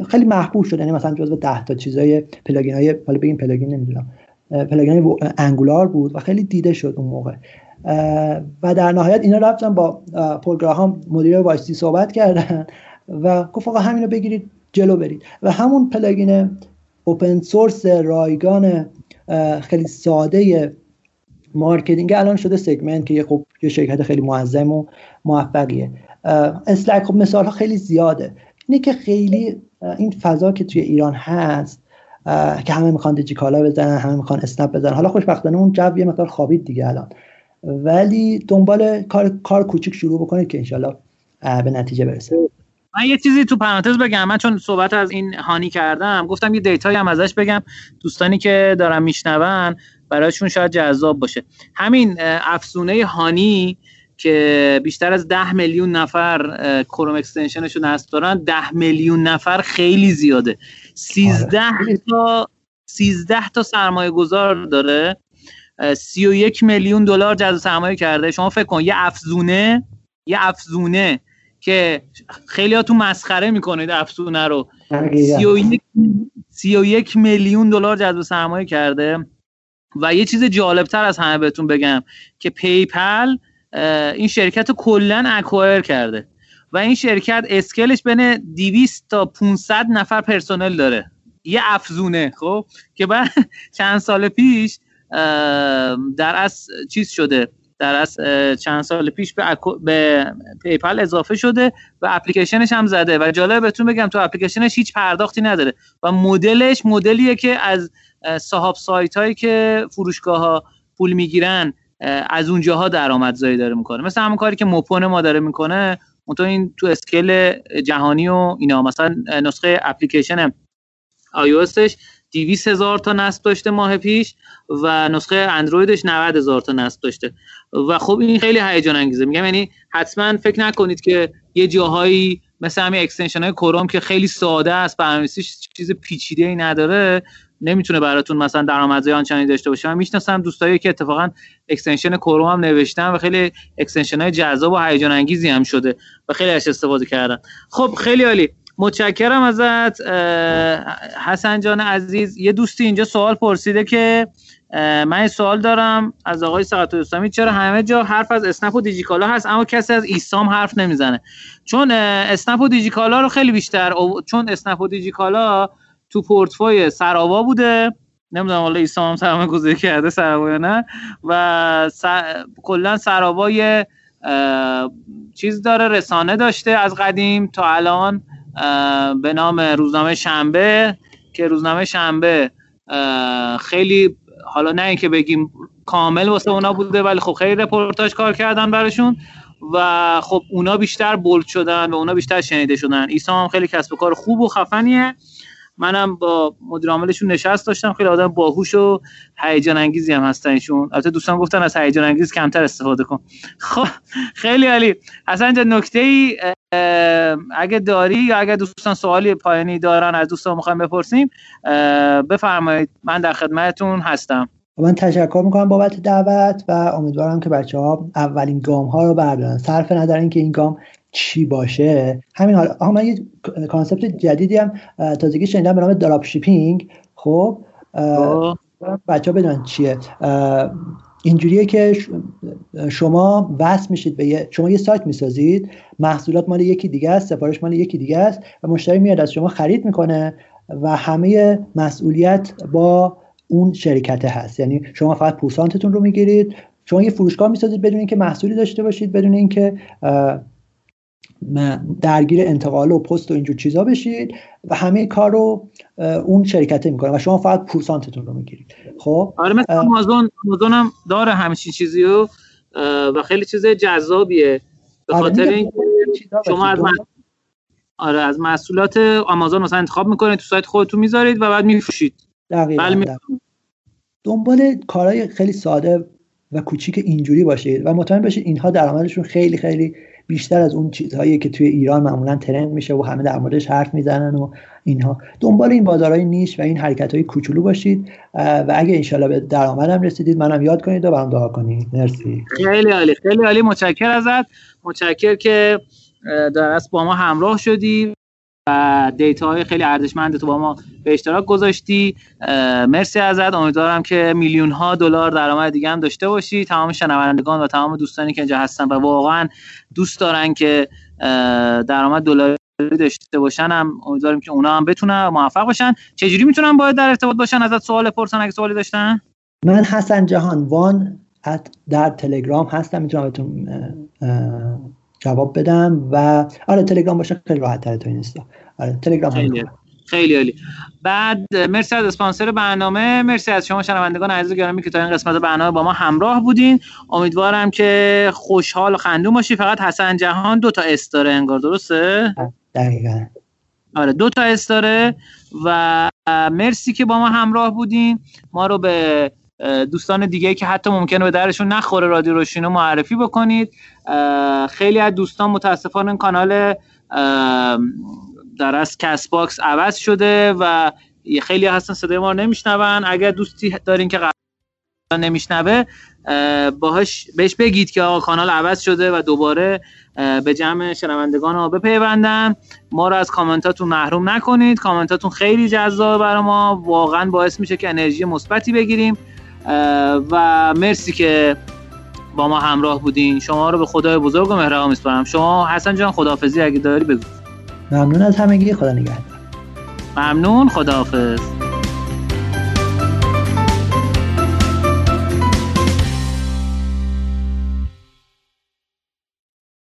خیلی محبوب شد، یعنی مثلا جزو ده تا چیزای پلاگین‌های، حالا بگیم پلاگین نمیدونم، پلگرین انگولار بود و خیلی دیده شد اون موقع. و در نهایت اینا رفتن با پل گراهام مدیر وایسی صحبت کردن و گفت آقا همین رو بگیرید جلو برید و همون پلگین اوپن سورس رایگان خیلی ساده مارکتینگ الان شده سگمنت که خب یه شرکت خیلی معظم و موفقیه. اسلک خب مثال‌ها خیلی زیاده. اینه که خیلی این فضا که توی ایران هست که همه میخوان دیجیکالا بزنن، همه میخوان اسنپ بزنن. حالا خوشبختانه اون جو یه مقدار خوابید دیگه الان، ولی دنبال کار کار کوچیک شروع بکنید که انشالله به نتیجه برسه. من یه چیزی تو پرانتز بگم، من چون صحبت از این هانی کردم گفتم یه دیتایی هم ازش بگم، دوستانی که دارن میشنون برایشون شاید جذاب باشه. همین افسونه هانی که بیشتر از ده میلیون نفر کروم اکستنشنشون هست دارن، ده میلیون نفر خیلی زیاده. سیزده تا سرمایه گذار داره، سی و یک میلیون دلار جذب سرمایه کرده. شما فکر کن یه افزونه یه افزونه که خیلی ها تو مسخره میکنید افزونه رو، سی و یک میلیون دلار جذب سرمایه کرده. و یه چیز جالبتر از همه بهتون بگم که پیپل این شرکت رو کلن اکوایر کرده و این شرکت اسکیلش بین دویست تا پانصد نفر پرسنل داره. یه افزونه خب که بعد چند سال پیش در از چیز شده در از چند سال پیش به, به پیپل اضافه شده و اپلیکیشنش هم زده و جالب بهتون بگم تو اپلیکیشنش هیچ پرداختی نداره و مدلش مدلیه که از صاحب سایت هایی که فروشگاه ها پول میگیرن از اونجاها درآمدزایی داره میکنه، مثل همون کاری که موپون ما داره میکنه اونطور این تو اسکیل جهانی و اینا. مثلا نسخه اپلیکیشن iOSش دویست هزار تا نصب داشته ماه پیش و نسخه اندرویدش نود هزار تا نصب داشته و خب این خیلی هیجان انگیزه. میگم یعنی حتما فکر نکنید که یه جاهایی مثل همین اکستنشن های کروم که خیلی ساده است، برنامه‌نویسیش چیز پیچیده‌ای نداره، نمیتونه براتون مثلا درآمدزایی آنچنانی داشته باشه. من میشناسم دوستایی که اتفاقا اکستنشن کروم هم نوشتن و خیلی اکستنشن های جذاب و هیجان انگیزی هم شده و خیلی ازش استفاده کردن. خب خیلی عالی، متشکرم ازت حسن جان عزیز. یه دوستی اینجا سوال پرسیده که من سوال دارم از آقای سقط دوستمی، چرا همه جا حرف از اسنپ و دیجیکالا هست اما کسی از ایسام حرف نمیزنه؟ چون اسنپ و دیجیکالا رو خیلی بیشتر چون اسنپ و دیجیکالا تو پورتفوی سراوا بوده، نمیدونم حالا ایسام هم سرمایه گذاری کرده سراوا یا نه، و سر... کلا سراوای اه... چیز داره، رسانه داشته از قدیم تا الان اه... به نام روزنامه شنبه که روزنامه شنبه اه... خیلی حالا نه اینکه بگیم کامل واسه اونا بوده ولی خب خیلی رپورتاج کار کردن براشون و خب اونا بیشتر بولد شدن و اونا بیشتر شنیده شدن. ایسام هم خیلی کسب و کار خوب و خفنیه، منم با مدیر عاملشون نشست داشتم، خیلی آدم باهوش و هیجان انگیزی هم هستن ایشون. البته دوستان گفتن از هیجان انگیز کمتر استفاده کن. خب خیلی عالی. اصلا یه نکته‌ای اگه داری یا اگه دوستان سوالی پایانی دارن از دوستان می‌خوام بپرسیم بفرمایید، من در خدمتتون هستم. من تشکر می‌کنم بابت دعوت و امیدوارم که بچه‌ها اولین گام‌ها رو بردارن، صرف نظر اینکه این گام چی باشه. همین حالا آها من یه کانسپت جدیدی هم تازگی شنیدم به نام دراپ شیپینگ. خب بچه‌ها بدونن چیه. اینجوریه که شما وصل میشید به یه شما یه سایت میسازید، محصولات مال یکی دیگه است، سفارش مال یکی دیگه است و مشتری میاد از شما خرید میکنه و همه مسئولیت با اون شرکت هست. یعنی شما فقط پورسانتتون رو میگیرید. شما یه فروشگاه میسازید بدون اینکه محصولی داشته باشید، بدون اینکه ما درگیر انتقال و پست و اینجور چیزا بشید و همه کار رو اون شرکته میکنه و شما فقط پورسانتتون رو میگیرید. خب آره مثل آمازون آمازون هم داره همین چیزی رو و خیلی چیز جذابیه به خاطر آره اینکه شما از من... آره از محصولات آمازون مثلا انتخاب میکنید، تو سایت خودتون میذارید و بعد میفروشید. دقیقاً می... دنبال کارهای خیلی ساده و کوچیک اینجوری باشید و مطمئن بشید اینها درآمدشون خیلی خیلی بیشتر از اون چیزهایی که توی ایران معمولا ترند میشه و همه در موردش حرف میزنن و اینها. دنبال این بازارهای نیش و این حرکتهای کوچولو باشید و اگه انشالله به درآمدم رسیدید منم یاد کنید و برام دعا کنید. مرسی. خیلی عالی، خیلی عالی. متشکر ازت. متشکر که در اصل با ما همراه شدی و دیتاهای خیلی ارزشمند تو با ما به اشتراک گذاشتی. مرسی ازت. امیدوارم که میلیون ها دلار درآمد دیگه هم داشته باشی. تمام شنوندگان و تمام دوستانی که اینجا هستن و واقعا دوست دارن که درآمد دلاری داشته باشن هم امیدواریم که اونا هم بتونن موفق باشن. چجوری میتونن باید در ارتباط باشن؟ ازت سوال پرسن اگه سوالی داشتن. من حسن جهان وان در تلگرام هستم، میتونم بهتون جواب بدم. و آره تلگرام باشه خیلی راحت تره تو اینستا. آره تلگرام خیلی خیلی عالی. بعد مرسی از اسپانسر برنامه. مرسی از شما شنوندگان عزیز و گرامی که تا این قسمت برنامه با ما همراه بودین. امیدوارم که خوشحال و خندون باشی. فقط حسن جهان دو تا اس داره انگار، درسته؟ دقیقاً. آره دو تا اس داره. و مرسی که با ما همراه بودین. ما رو به دوستان دیگه که حتی ممکنه به درشون نخوره رادیو رشدینو معرفی بکنید. خیلی از دوستان متاسفانه کانال در از کس باکس عوض شده و خیلی هستن صدای ما رو نمیشنون. اگر دوستی دارین که قبلا نمیشنوه باهاش بهش بگید که آقا کانال عوض شده و دوباره به جمع شنوندگان رو بپیوندن. ما رو از کامنتاتون محروم نکنید. کامنتاتون خیلی جذاب برای ما، واقعا باعث میشه که انرژی مثبتی بگیریم. و مرسی که با ما همراه بودین. شما رو به خدای بزرگ و مهربان میسپارم. شما حسن جان خداحافظی اگه داری بگو. ممنون از همگی. خدا نگهدار. ممنون. خداحافظ.